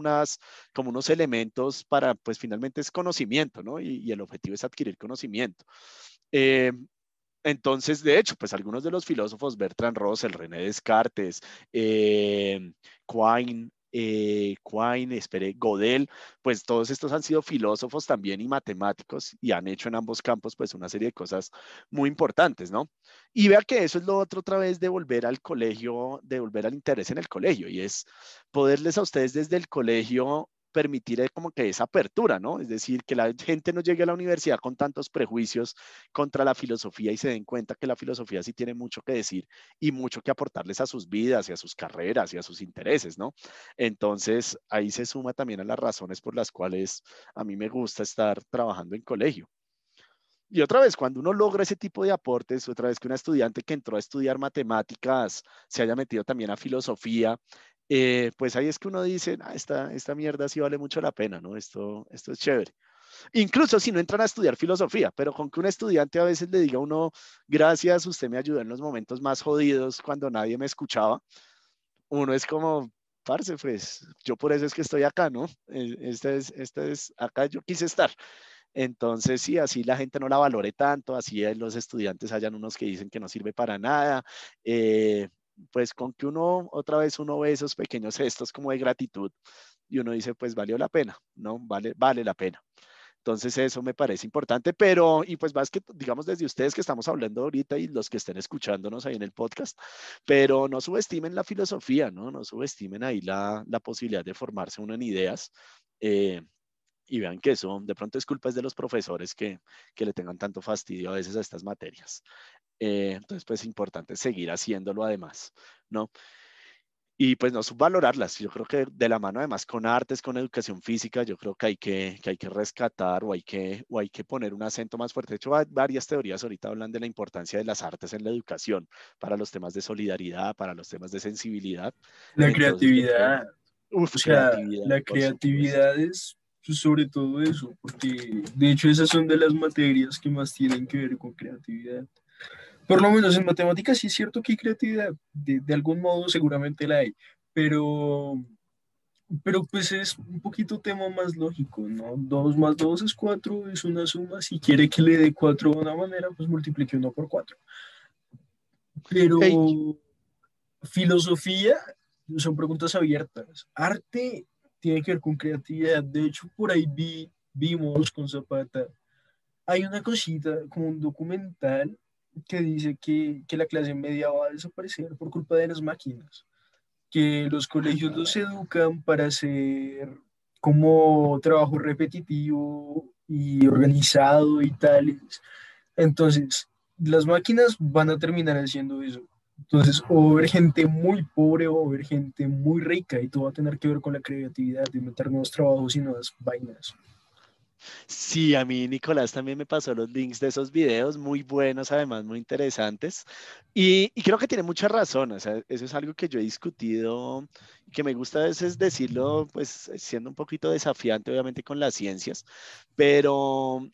como unos elementos para, pues finalmente es conocimiento, ¿no? Y el objetivo es adquirir conocimiento. Entonces, de hecho, pues algunos de los filósofos, Bertrand Russell, René Descartes, Godel, pues todos estos han sido filósofos también y matemáticos, y han hecho en ambos campos pues una serie de cosas muy importantes, ¿no? Y vea que eso es lo otro, otra vez, de volver al colegio, de volver al interés en el colegio, y es poderles a ustedes desde el colegio permitir como que esa apertura, ¿no? Es decir, que la gente no llegue a la universidad con tantos prejuicios contra la filosofía y se den cuenta que la filosofía sí tiene mucho que decir y mucho que aportarles a sus vidas y a sus carreras y a sus intereses, ¿no? Entonces, ahí se suma también a las razones por las cuales a mí me gusta estar trabajando en colegio. Y otra vez, cuando uno logra ese tipo de aportes, otra vez que una estudiante que entró a estudiar matemáticas se haya metido también a filosofía, pues ahí es que uno dice, esta mierda sí vale mucho la pena, ¿no? Esto es chévere. Incluso si no entran a estudiar filosofía, pero con que un estudiante a veces le diga a uno, gracias, usted me ayudó en los momentos más jodidos cuando nadie me escuchaba, uno es como, parce, pues, yo por eso es que estoy acá, ¿no? Acá yo quise estar. Entonces, sí, así la gente no la valore tanto, así los estudiantes hayan unos que dicen que no sirve para nada, pues con que uno, otra vez uno ve esos pequeños gestos como de gratitud y uno dice, pues valió la pena, ¿no? Vale la pena. Entonces eso me parece importante, pero, y pues más que, digamos, desde ustedes que estamos hablando ahorita y los que estén escuchándonos ahí en el podcast, pero no subestimen la filosofía, ¿no? No subestimen ahí la posibilidad de formarse uno en ideas, y vean que eso, de pronto es culpa de los profesores que le tengan tanto fastidio a veces a estas materias. Entonces, pues es importante seguir haciéndolo además, ¿no? Y pues no subvalorarlas. Yo creo que de la mano además con artes, con educación física, yo creo que hay que rescatar o hay que poner un acento más fuerte. De hecho, varias teorías ahorita hablan de la importancia de las artes en la educación, para los temas de solidaridad, para los temas de sensibilidad. La creatividad. Uf, o sea, creatividad, la creatividad es sobre todo eso, porque de hecho esas son de las materias que más tienen que ver con creatividad. Por lo menos en matemáticas sí es cierto que hay creatividad, de algún modo seguramente la hay, pero pues es un poquito tema más lógico, ¿no? 2 más 2 es 4, es una suma, si quiere que le dé 4 de una manera, pues multiplique 1 por 4. Pero filosofía son preguntas abiertas, arte tiene que ver con creatividad, de hecho por ahí vimos con Zapata, hay una cosita como un documental que dice que la clase media va a desaparecer por culpa de las máquinas, que los colegios los educan para hacer como trabajo repetitivo y organizado y tales, entonces las máquinas van a terminar haciendo eso, entonces o va a haber gente muy pobre o va a haber gente muy rica y todo va a tener que ver con la creatividad de meter nuevos trabajos y nuevas vainas. Sí, a mí Nicolás también me pasó los links de esos videos, muy buenos además, muy interesantes, y creo que tiene mucha razón, o sea, eso es algo que yo he discutido, que me gusta a veces decirlo, pues siendo un poquito desafiante obviamente con las ciencias, pero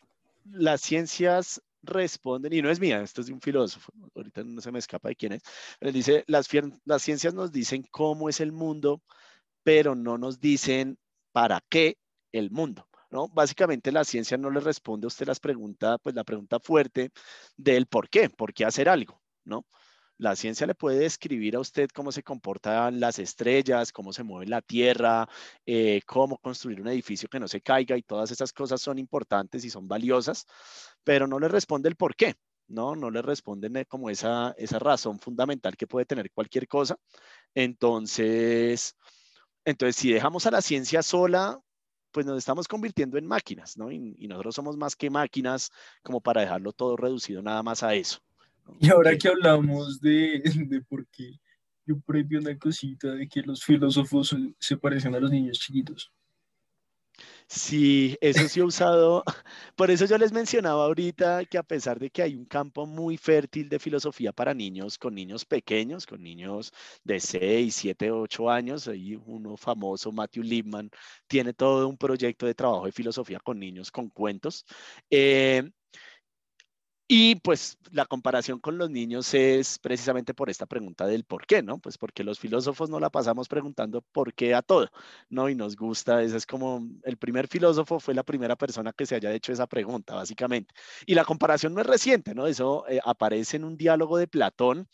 las ciencias responden, y no es mía, esto es de un filósofo, ahorita no se me escapa de quién es, pero él dice, las ciencias nos dicen cómo es el mundo, pero no nos dicen para qué el mundo. ¿No? Básicamente la ciencia no le responde a usted las preguntas, pues la pregunta fuerte del por qué hacer algo, ¿no? La ciencia le puede describir a usted cómo se comportan las estrellas, cómo se mueve la Tierra, cómo construir un edificio que no se caiga y todas esas cosas son importantes y son valiosas, pero no le responde el por qué, ¿no? No le responden como esa razón fundamental que puede tener cualquier cosa. Entonces si dejamos a la ciencia sola, pues nos estamos convirtiendo en máquinas, ¿no? Y nosotros somos más que máquinas como para dejarlo todo reducido nada más a eso, ¿no? Y ahora que hablamos de por qué, yo por ahí vi una cosita de que los filósofos se parecen a los niños chiquitos. Sí, eso sí he usado, por eso yo les mencionaba ahorita que a pesar de que hay un campo muy fértil de filosofía para niños, con niños pequeños, con niños de 6, 7, 8 años, hay uno famoso, Matthew Lipman, tiene todo un proyecto de trabajo de filosofía con niños, con cuentos, y pues la comparación con los niños es precisamente por esta pregunta del por qué, ¿no? Pues porque los filósofos no la pasamos preguntando por qué a todo, ¿no? Y nos gusta, ese es como el primer filósofo fue la primera persona que se haya hecho esa pregunta, básicamente. Y la comparación no es reciente, ¿no? Eso aparece en un diálogo de Platón,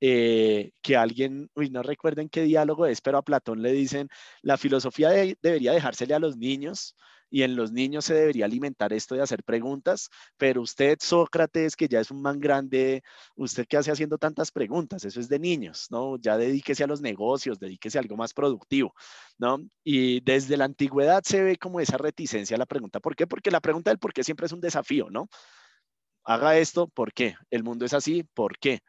que alguien, no recuerdo en qué diálogo es, pero a Platón le dicen, la filosofía debería dejársele a los niños, y en los niños se debería alimentar esto de hacer preguntas, pero usted, Sócrates, que ya es un man grande, ¿usted qué hace haciendo tantas preguntas? Eso es de niños, ¿no? Ya dedíquese a los negocios, dedíquese a algo más productivo, ¿no? Y desde la antigüedad se ve como esa reticencia a la pregunta, ¿por qué? Porque la pregunta del por qué siempre es un desafío, ¿no? Haga esto, ¿por qué? El mundo es así, ¿por qué?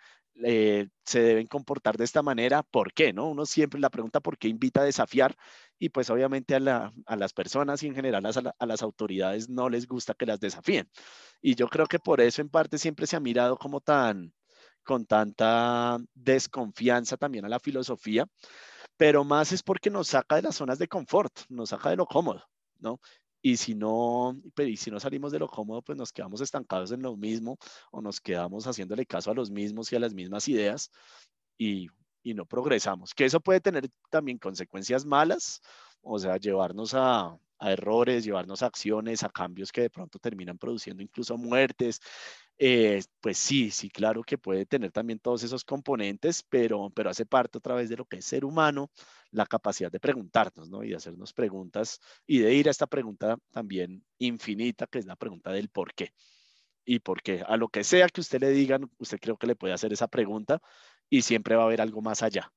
Se deben comportar de esta manera, ¿por qué? ¿No? Uno siempre la pregunta por qué invita a desafiar y pues obviamente a las personas y en general a las autoridades no les gusta que las desafíen. Y yo creo que por eso en parte siempre se ha mirado como con tanta desconfianza también a la filosofía, pero más es porque nos saca de las zonas de confort, nos saca de lo cómodo, ¿no? Y si no salimos de lo cómodo, pues nos quedamos estancados en lo mismo o nos quedamos haciéndole caso a los mismos y a las mismas ideas y no progresamos. Que eso puede tener también consecuencias malas, o sea, llevarnos a errores, llevarnos a acciones, a cambios que de pronto terminan produciendo incluso muertes. Pues sí, claro que puede tener también todos esos componentes, pero hace parte otra vez de lo que es ser humano, la capacidad de preguntarnos, ¿no? Y de hacernos preguntas y de ir a esta pregunta también infinita, que es la pregunta del por qué. Y por qué, a lo que sea que usted le digan, usted creo que le puede hacer esa pregunta y siempre va a haber algo más allá.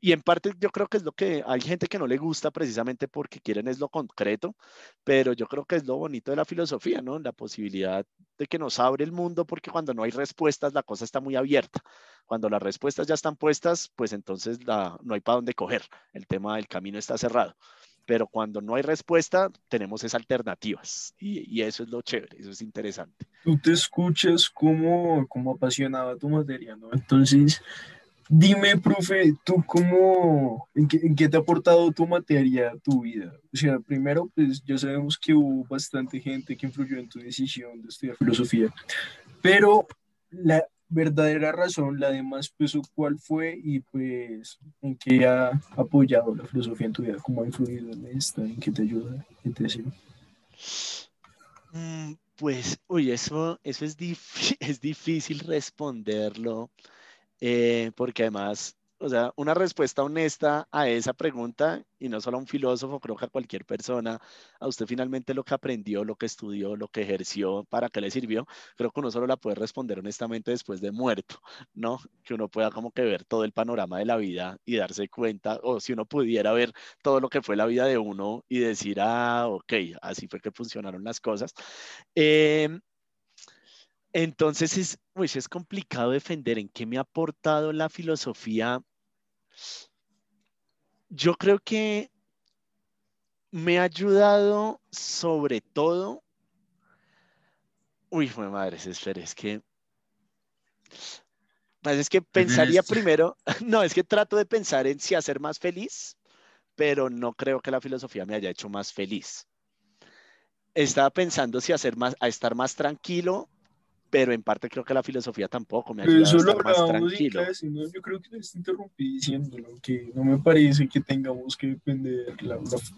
Y en parte yo creo que es lo que hay gente que no le gusta precisamente porque quieren es lo concreto, pero yo creo que es lo bonito de la filosofía, ¿no? La posibilidad de que nos abre el mundo, porque cuando no hay respuestas la cosa está muy abierta. Cuando las respuestas ya están puestas, pues entonces no hay para dónde coger. El tema del camino está cerrado. Pero cuando no hay respuesta, tenemos esas alternativas. Y eso es lo chévere, eso es interesante. Tú te escuchas como apasionada tu materia, ¿no? Entonces... Dime, profe, ¿tú en qué te ha aportado tu materia a tu vida? O sea, primero, pues ya sabemos que hubo bastante gente que influyó en tu decisión de estudiar filosofía, pero la verdadera razón, la de más peso, ¿cuál fue? Y pues, ¿en qué ha apoyado la filosofía en tu vida? ¿Cómo ha influido en esta? ¿En qué te ayuda? ¿Qué te sirve? Pues, eso es difícil responderlo. Porque además, o sea, una respuesta honesta a esa pregunta, y no solo a un filósofo, creo que a cualquier persona, a usted finalmente lo que aprendió, lo que estudió, lo que ejerció, para qué le sirvió, creo que uno solo la puede responder honestamente después de muerto, ¿no? Que uno pueda como que ver todo el panorama de la vida y darse cuenta, o si uno pudiera ver todo lo que fue la vida de uno y decir, ok, así fue que funcionaron las cosas. Entonces es complicado defender en qué me ha aportado la filosofía. Yo creo que me ha ayudado sobre todo... es que trato de pensar en si hacer más feliz, pero no creo que la filosofía me haya hecho más feliz. Estaba pensando si estar más tranquilo, pero en parte creo que la filosofía tampoco me ha ayudado a estar más tranquilo. Clase, ¿no? Yo creo que les interrumpí diciéndolo, que no me parece que tengamos que depender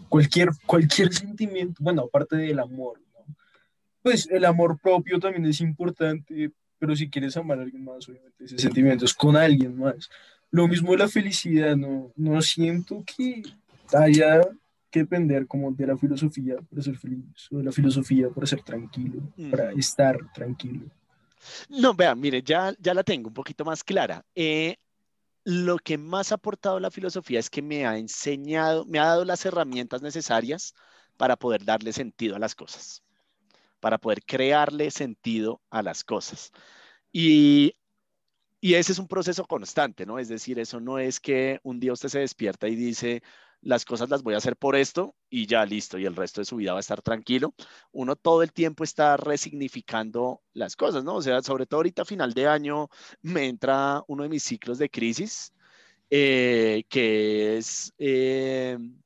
cualquier sentimiento, bueno, aparte del amor, ¿no? Pues el amor propio también es importante, pero si quieres amar a alguien más, obviamente ese sentimiento es con alguien más. Lo mismo de la felicidad, no siento que haya... que depender como de la filosofía para ser feliz, o de la filosofía para ser tranquilo, para estar tranquilo. No, vean, mire, ya la tengo un poquito más clara. Lo que más ha aportado la filosofía es que me ha dado las herramientas necesarias para poder darle sentido a las cosas, para poder crearle sentido a las cosas. Y ese es un proceso constante, ¿no? Es decir, eso no es que un día usted se despierta y dice... las cosas las voy a hacer por esto y ya listo, y el resto de su vida va a estar tranquilo. Uno todo el tiempo está resignificando las cosas, ¿no? O sea, sobre todo ahorita a final de año me entra uno de mis ciclos de crisis, que es,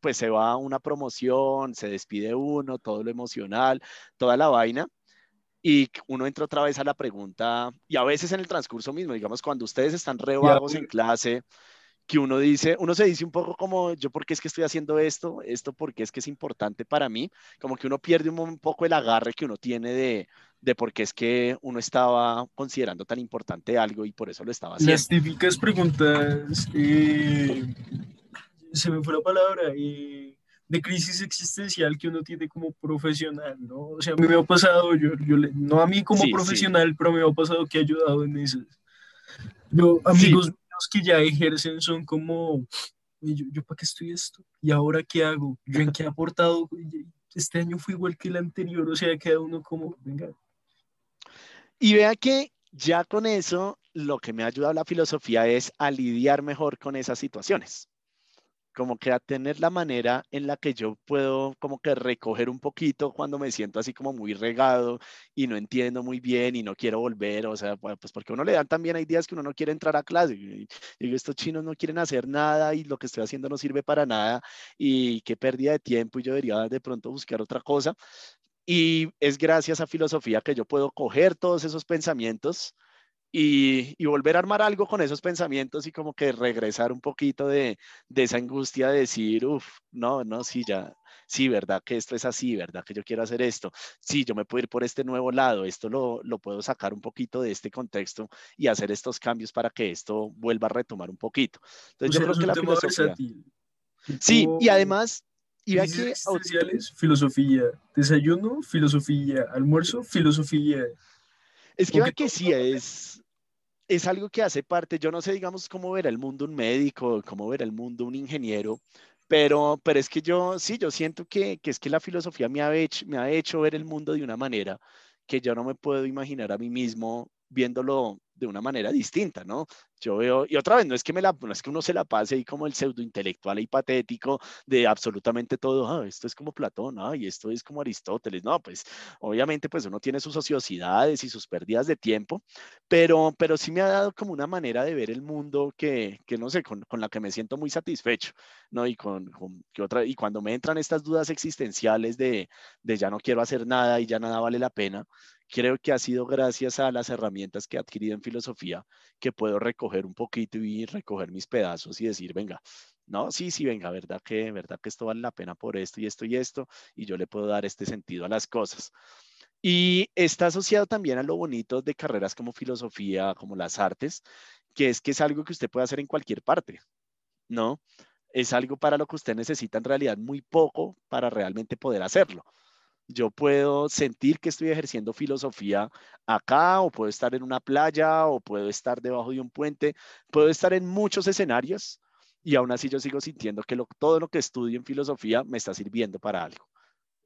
pues se va una promoción, se despide uno, todo lo emocional, toda la vaina. Y uno entra otra vez a la pregunta, y a veces en el transcurso mismo, digamos, cuando ustedes están re vagos en clase... que uno se dice un poco como, yo por qué es que estoy haciendo esto por qué es que es importante para mí, como que uno pierde un poco el agarre que uno tiene de por qué es que uno estaba considerando tan importante algo y por eso lo estaba haciendo. Las típicas preguntas, se me fue la palabra, de crisis existencial que uno tiene como profesional, ¿no? O sea, a mí me ha pasado, no a mí como profesional, pero me ha pasado que ha ayudado en eso. Yo, amigos... Sí. Que ya ejercen son como yo ¿para qué estudio esto? ¿Y ahora qué hago? ¿Yo en qué he aportado? Este año fue igual que el anterior, o sea, queda uno como, venga. Y vea que ya con eso, lo que me ha ayudado la filosofía es a lidiar mejor con esas situaciones. como que a tener la manera en la que yo puedo como que recoger un poquito cuando me siento así como muy regado y no entiendo muy bien y no quiero volver, o sea, pues porque uno le dan también, hay días que uno no quiere entrar a clase, y digo, estos chinos no quieren hacer nada y lo que estoy haciendo no sirve para nada y qué pérdida de tiempo y yo debería de pronto buscar otra cosa. Y es gracias a filosofía que yo puedo coger todos esos pensamientos y volver a armar algo con esos pensamientos y como que regresar un poquito de esa angustia de decir, uff, no, sí, ya, sí, verdad que esto es así, verdad que yo quiero hacer esto, sí, yo me puedo ir por este nuevo lado, esto lo puedo sacar un poquito de este contexto y hacer estos cambios para que esto vuelva a retomar un poquito. Entonces, yo creo que la filosofía... Sí, y además... Y aquí, existenciales, filosofía, desayuno, filosofía, almuerzo, filosofía... Es que sí, es algo que hace parte, yo no sé, digamos, cómo verá el mundo un médico, cómo verá el mundo un ingeniero, pero es que yo, sí, yo siento que es que la filosofía me ha hecho ver el mundo de una manera que yo no me puedo imaginar a mí mismo viéndolo de una manera distinta, ¿no? Yo veo, y otra vez, no es que uno se la pase ahí como el pseudo intelectual y patético de absolutamente todo, esto es como Platón, y esto es como Aristóteles, no, pues obviamente pues uno tiene sus ociosidades y sus pérdidas de tiempo, pero sí me ha dado como una manera de ver el mundo que no sé, con la que me siento muy satisfecho, ¿no? Y, y cuando me entran estas dudas existenciales de ya no quiero hacer nada y ya nada vale la pena, creo que ha sido gracias a las herramientas que he adquirido en filosofía que puedo recoger un poquito y recoger mis pedazos y decir, venga, no, sí, venga, verdad que esto vale la pena por esto y esto y esto, y yo le puedo dar este sentido a las cosas. Y está asociado también a lo bonito de carreras como filosofía, como las artes, que es algo que usted puede hacer en cualquier parte, ¿no? Es algo para lo que usted necesita en realidad muy poco para realmente poder hacerlo. Yo puedo sentir que estoy ejerciendo filosofía acá, o puedo estar en una playa, o puedo estar debajo de un puente, puedo estar en muchos escenarios y aún así yo sigo sintiendo que todo lo que estudio en filosofía me está sirviendo para algo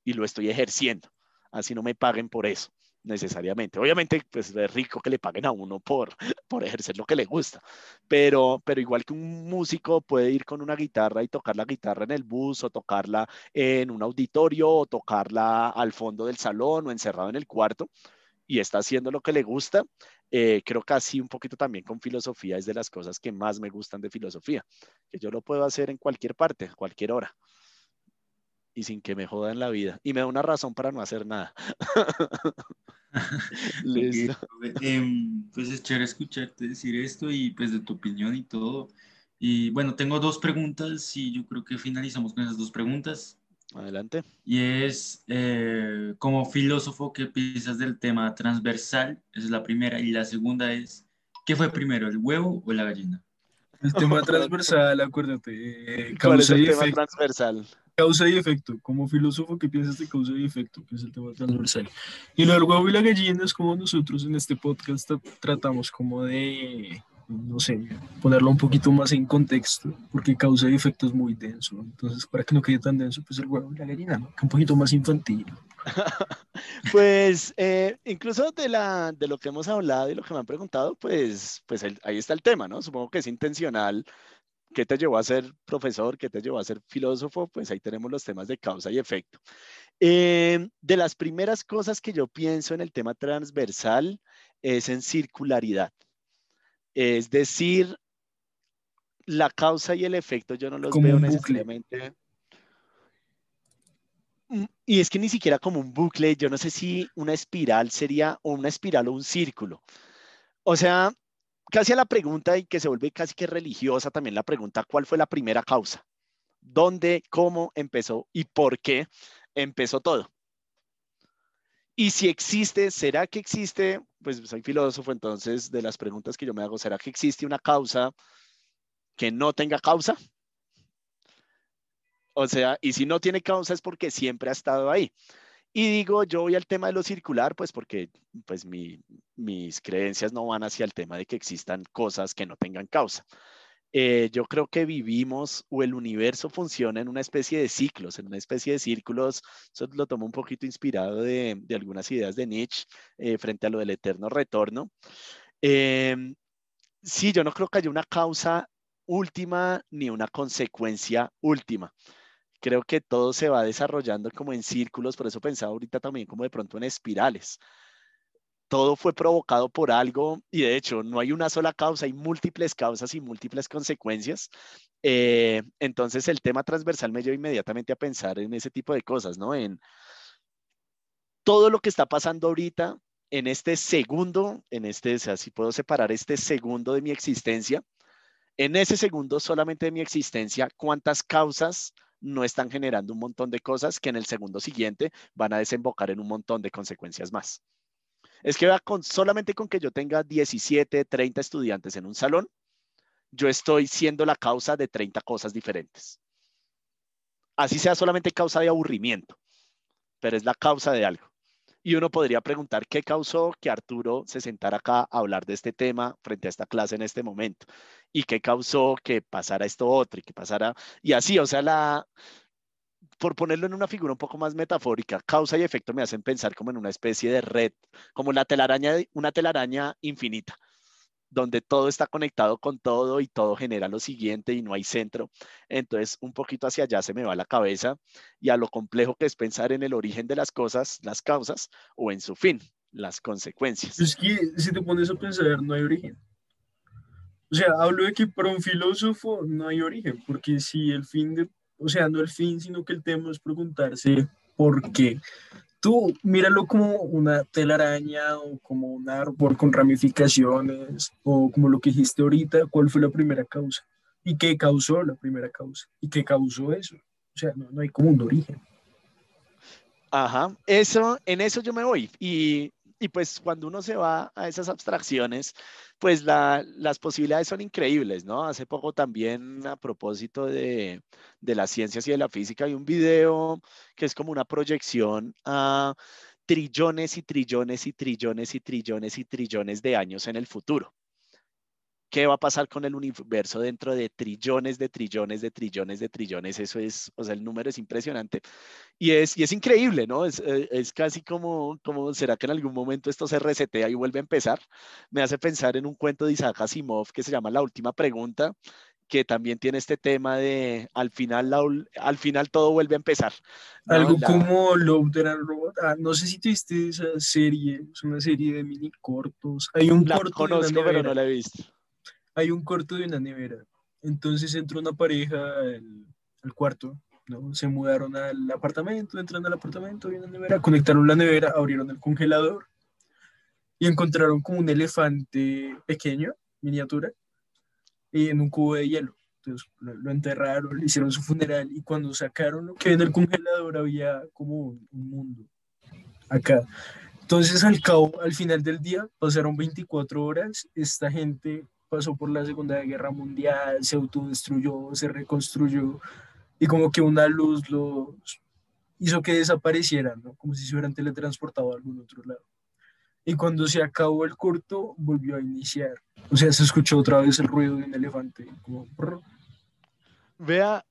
y lo estoy ejerciendo, así no me paguen por eso necesariamente. Obviamente pues es rico que le paguen a uno por ejercer lo que le gusta, pero igual que un músico puede ir con una guitarra y tocar la guitarra en el bus o tocarla en un auditorio o tocarla al fondo del salón o encerrado en el cuarto y está haciendo lo que le gusta, creo que así un poquito también con filosofía es de las cosas que más me gustan de filosofía, que yo lo puedo hacer en cualquier parte, a cualquier hora. Y sin que me jodan la vida. Y me da una razón para no hacer nada. Listo. Pues es chévere escucharte decir esto y pues de tu opinión y todo. Y bueno, tengo dos preguntas y yo creo que finalizamos con esas dos preguntas. Adelante. Y es, como filósofo, ¿qué piensas del tema transversal? Esa es la primera. Y la segunda es, ¿qué fue primero, el huevo o la gallina? El tema transversal, acuérdate. ¿Cuál es el tema transversal? Causa y efecto. Como filósofo, ¿qué piensas de causa y efecto? Que es el tema transversal. Y lo del huevo y la gallina es como nosotros en este podcast tratamos como de, no sé, ponerlo un poquito más en contexto, porque causa y efecto es muy denso. Entonces, para que no quede tan denso, pues el huevo y la gallina, ¿no? Que un poquito más infantil. Pues incluso de lo que hemos hablado y lo que me han preguntado, pues ahí está el tema, ¿no? Supongo que es intencional. ¿Qué te llevó a ser profesor? ¿Qué te llevó a ser filósofo? Pues ahí tenemos los temas de causa y efecto. De las primeras cosas que yo pienso en el tema transversal es en circularidad. Es decir, la causa y el efecto yo no los veo necesariamente. Y es que ni siquiera como un bucle, yo no sé si una espiral sería o una espiral o un círculo. O sea... Casi a la pregunta, y que se vuelve casi que religiosa también la pregunta, ¿cuál fue la primera causa? ¿Dónde, cómo empezó y por qué empezó todo? Y si existe, ¿será que existe? Pues soy filósofo, entonces de las preguntas que yo me hago, ¿será que existe una causa que no tenga causa? O sea, y si no tiene causa es porque siempre ha estado ahí. Y digo, yo voy al tema de lo circular, pues porque pues mis creencias no van hacia el tema de que existan cosas que no tengan causa. Yo creo que vivimos o el universo funciona en una especie de ciclos, en una especie de círculos. Eso lo tomo un poquito inspirado de algunas ideas de Nietzsche frente a lo del eterno retorno. Sí, yo no creo que haya una causa última ni una consecuencia última. Creo que todo se va desarrollando como en círculos, por eso pensaba ahorita también como de pronto en espirales. Todo fue provocado por algo y de hecho no hay una sola causa, hay múltiples causas y múltiples consecuencias. Entonces el tema transversal me lleva inmediatamente a pensar en ese tipo de cosas, ¿no? En todo lo que está pasando ahorita, en este segundo, o sea, si puedo separar este segundo de mi existencia, en ese segundo solamente de mi existencia, ¿cuántas causas no están generando un montón de cosas que en el segundo siguiente van a desembocar en un montón de consecuencias más? Es que solamente con que yo tenga 17, 30 estudiantes en un salón, yo estoy siendo la causa de 30 cosas diferentes. Así sea solamente causa de aburrimiento, pero es la causa de algo. Y uno podría preguntar qué causó que Arturo se sentara acá a hablar de este tema frente a esta clase en este momento. Y qué causó que pasara esto otro y que pasara... Y así, o sea, por ponerlo en una figura un poco más metafórica, causa y efecto me hacen pensar como en una especie de red, como la telaraña, una telaraña infinita, donde todo está conectado con todo y todo genera lo siguiente y no hay centro. Entonces, un poquito hacia allá se me va la cabeza y a lo complejo que es pensar en el origen de las cosas, las causas, o en su fin, las consecuencias. Es que si te pones a pensar, no hay origen. O sea, hablo de que para un filósofo no hay origen, porque si el fin de... O sea, no el fin, sino que el tema es preguntarse por qué. Tú míralo como una telaraña o como un árbol con ramificaciones o como lo que dijiste ahorita, ¿cuál fue la primera causa? ¿Y qué causó la primera causa? ¿Y qué causó eso? O sea, no hay como un origen. Ajá, en eso yo me voy. Y pues cuando uno se va a esas abstracciones, pues las posibilidades son increíbles, ¿no? Hace poco también a propósito de las ciencias y de la física hay un video que es como una proyección a trillones y trillones y trillones y trillones y trillones de años en el futuro. ¿Qué va a pasar con el universo dentro de trillones de trillones de trillones de trillones? Eso es, o sea, el número es impresionante y es increíble, ¿no? Es casi como, ¿será que en algún momento esto se resetea y vuelve a empezar? Me hace pensar en un cuento de Isaac Asimov que se llama La última pregunta, que también tiene este tema de al final todo vuelve a empezar. ¿No? Algo como Love, Death and Robots. Ah, no sé si tuviste esa serie, es una serie de mini cortos. Hay un corto. La conozco, pero no la he visto. Hay un corto de una nevera, entonces entra una pareja al cuarto, ¿no? Se mudaron al apartamento, entran al apartamento, hay una nevera, conectaron la nevera, abrieron el congelador y encontraron como un elefante pequeño, miniatura, en un cubo de hielo. Entonces lo enterraron, le hicieron su funeral y cuando sacaron lo que en el congelador había como un mundo acá. Entonces al final del día pasaron 24 horas, esta gente... pasó por la Segunda Guerra Mundial, se autodestruyó, se reconstruyó y como que una luz los hizo que desaparecieran, ¿no? Como si se hubieran teletransportado a algún otro lado. Y cuando se acabó el corto, volvió a iniciar. O sea, se escuchó otra vez el ruido de un elefante. Como... Vea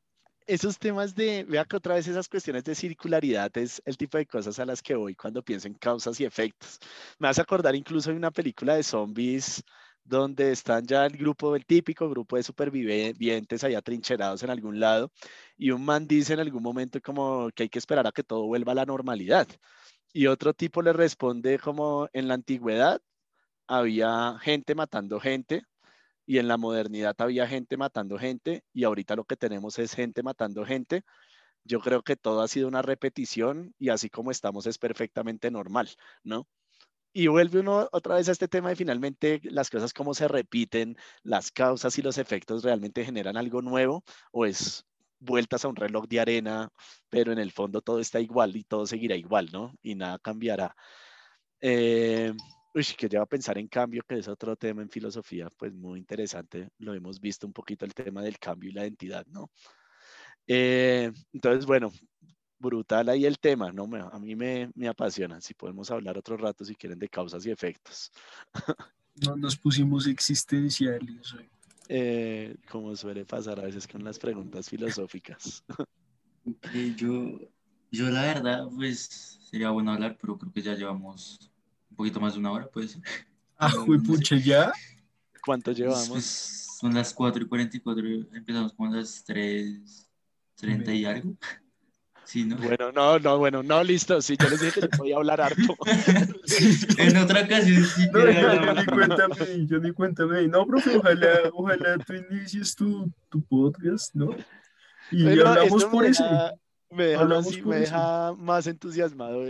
esos temas vea que otra vez esas cuestiones de circularidad es el tipo de cosas a las que voy cuando pienso en causas y efectos. Me hace acordar incluso de una película de zombies donde están ya el típico grupo de supervivientes allá trincherados en algún lado, y un man dice en algún momento como que hay que esperar a que todo vuelva a la normalidad, y otro tipo le responde como en la antigüedad había gente matando gente, y en la modernidad había gente matando gente, y ahorita lo que tenemos es gente matando gente. Yo creo que todo ha sido una repetición, y así como estamos es perfectamente normal, ¿no? Y vuelve uno otra vez a este tema de finalmente las cosas como se repiten, las causas y los efectos realmente generan algo nuevo, o es vueltas a un reloj de arena, pero en el fondo todo está igual y todo seguirá igual, ¿no? Y nada cambiará. Que lleva a pensar en cambio, que es otro tema en filosofía, pues muy interesante. Lo hemos visto un poquito el tema del cambio y la identidad, ¿no? Entonces, bueno... brutal ahí el tema, ¿no? A mí me apasiona. Si podemos hablar otro rato, si quieren, de causas y efectos. No nos pusimos existenciales. Como suele pasar a veces con las preguntas filosóficas. Yo la verdad, pues, sería bueno hablar, pero creo que ya llevamos un poquito más de una hora, pues. Ah, pucha, ¿ya? ¿Cuánto llevamos? Pues, Son las 4:44, empezamos con las 3:30 y algo. Sí, ¿no? Bueno, listo. Sí, yo les dije que yo podía hablar harto. En otra ocasión sí. Yo ni cuéntame. No, profe, ojalá tú inicies tu podcast, ¿no? Y bueno, hablamos por eso. Me deja más entusiasmado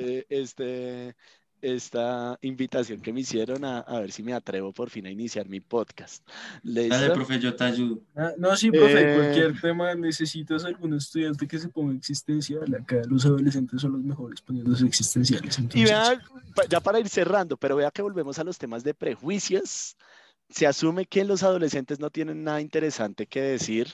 esta invitación que me hicieron a ver si me atrevo por fin a iniciar mi podcast. ¿Listo? Dale, profe, yo te ayudo. Profe, cualquier tema necesitas algún estudiante que se ponga existencial. Acá los adolescentes son los mejores poniéndose existenciales. Entonces... Y vean, ya para ir cerrando, pero vea que volvemos a los temas de prejuicios. Se asume que los adolescentes no tienen nada interesante que decir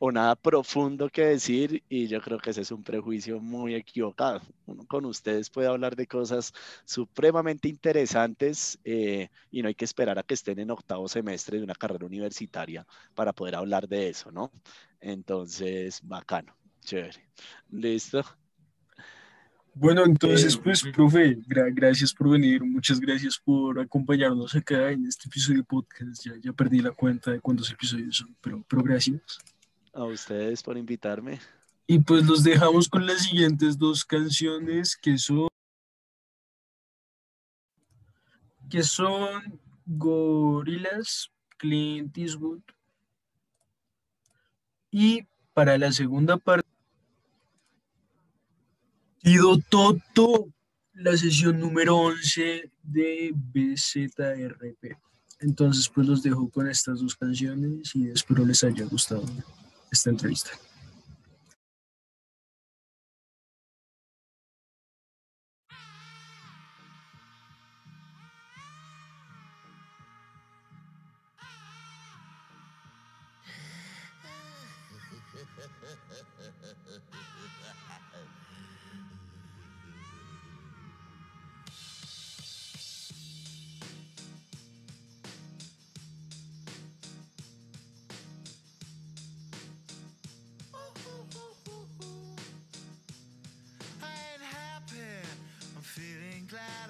o nada profundo que decir, y yo creo que ese es un prejuicio muy equivocado. Uno con ustedes puede hablar de cosas supremamente interesantes y no hay que esperar a que estén en octavo semestre de una carrera universitaria para poder hablar de eso, ¿no? Entonces, bacano, chévere. ¿Listo? Bueno, entonces, pues, profe, gracias por venir, muchas gracias por acompañarnos acá en este episodio de podcast. Ya perdí la cuenta de cuántos episodios son, pero gracias. A ustedes por invitarme. Y pues los dejamos con las siguientes dos canciones que son Gorillaz, Clint Eastwood. Y para la segunda parte, Tío Toto, la sesión número 11 de BZRP. Entonces pues los dejo con estas dos canciones y espero les haya gustado esta entrevista.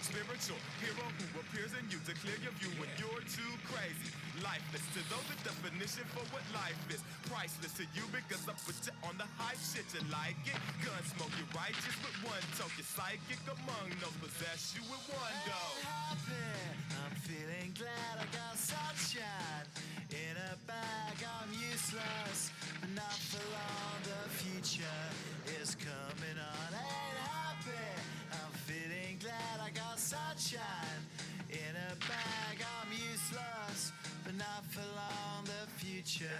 Spiritual hero who appears in you to clear your view when you're too crazy. Lifeless to those, the definition for what life is. Priceless to you because I put you on the high shit. You like it? Gun smoke, you're righteous with one toke. You're psychic among those, possess you with one dope. I'm feeling glad I got sunshine in a bag. I'm useless, but not for long. The future is coming on. Ain't happy. I'm feeling glad I got sunshine in a bag. I'm useless, but not for long. The future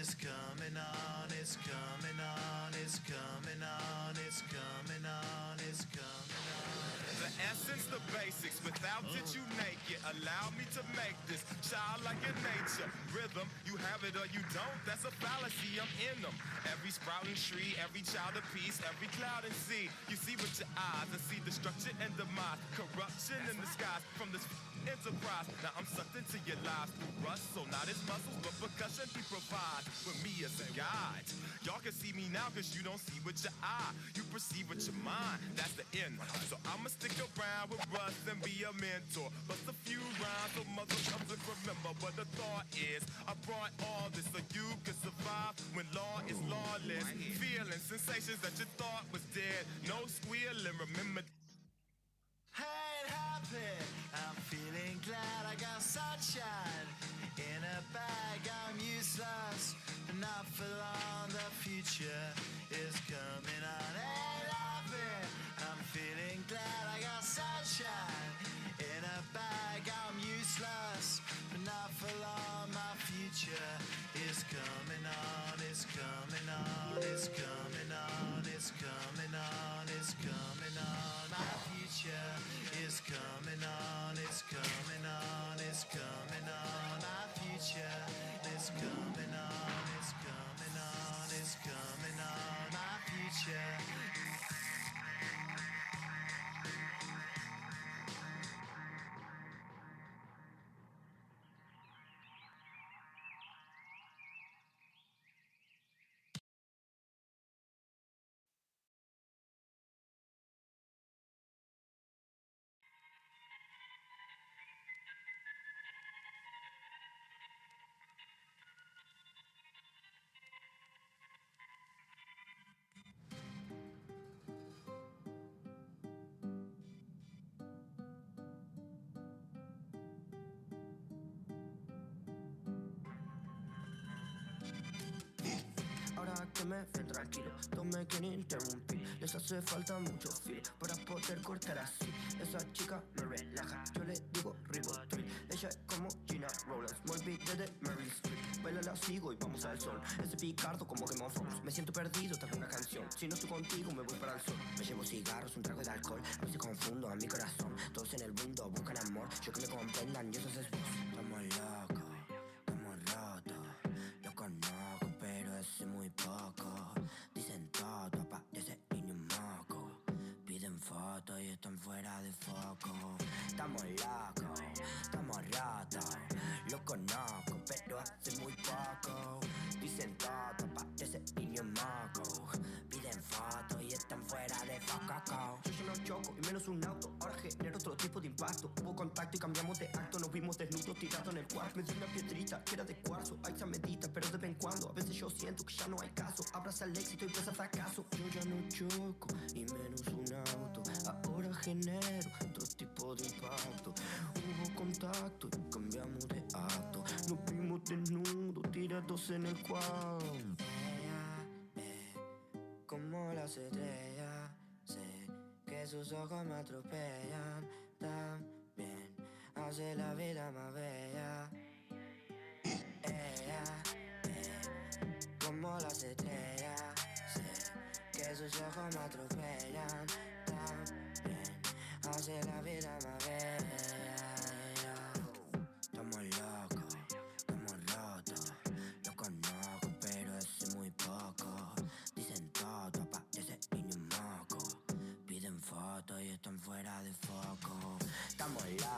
is coming on. It's coming on. It's coming on. It's coming on. It's coming on. The essence, the basics. Without it, you naked. Allow me to make this child like your nature. Rhythm, you have it or you don't. That's a fallacy. I'm in them. Every sprouting tree, every child of peace, every cloud and sea. You see with your eyes and see destruction and demise, corruption in the skies from this enterprise. Now I'm sucked into your lives through rust, so not his muscles, but percussion he provides with me as a guide. Y'all can see me now cause you don't see with your eye. You perceive with your mind, that's the end. So I'ma stick around with Rust and be a mentor. Bust a few rounds so motherfuckers remember. But the thought is, I brought all this so you can survive when law is lawless. Feeling sensations that you thought was dead. No squealing, remember. Hey, happy. I'm feeling glad I got sunshine in a bag. I'm useless, but not for long. The future ahora que me ven tranquilo, no me quieren interrumpir. Les hace falta mucho feel para poder cortar así. Esa chica me relaja, yo le digo ribotril. Ella es como Gina Rowlands, muy big de Meryl Streep. Baila, la sigo y vamos al sol. Ese picardo como Game of Thrones, me siento perdido tras una canción. Si no estoy contigo me voy para el sol. Me llevo cigarros, un trago de alcohol, a veces confundo a mi corazón. Todos en el mundo buscan amor, yo que me comprendan y eso es vos. Estamos locos, estamos rotos. Lo conozco pero es muy poco. Dicen todo, aparece y ni un moco. Piden fotos y están fuera de foco. Estamos locos, estamos rotos. Lo conozco pero hace muy poco. Dicen todo, aparece y ni un moco. Piden fotos y están fuera de foco. Yo ya no choco y menos un auto, ahora genero otro tipo de impacto. Hubo contacto y cambiamos de acto, nos vimos desnudos tirados en el cuarto. Me di una piedrita que era de cuarzo, ahí se medita pero de vez en cuando. A veces yo siento que ya no hay caso, abraza el éxito y pesa fracaso. Yo ya no choco y menos un auto, ahora genero otro tipo de impacto. Hubo contacto y cambiamos de acto, nos vimos desnudos tirados en el cuarto. Como las estrellas, sé que sus ojos me atropellan. También hace la vida más bella. Ella, como las estrellas, sé que sus ojos me atropellan. También hace la vida más bella. Estamos locos, estamos rotos. Lo conozco, pero es muy poco. Dicen todo, aparece y ni un moco. Piden fotos y están fuera de foco. Estamos locos.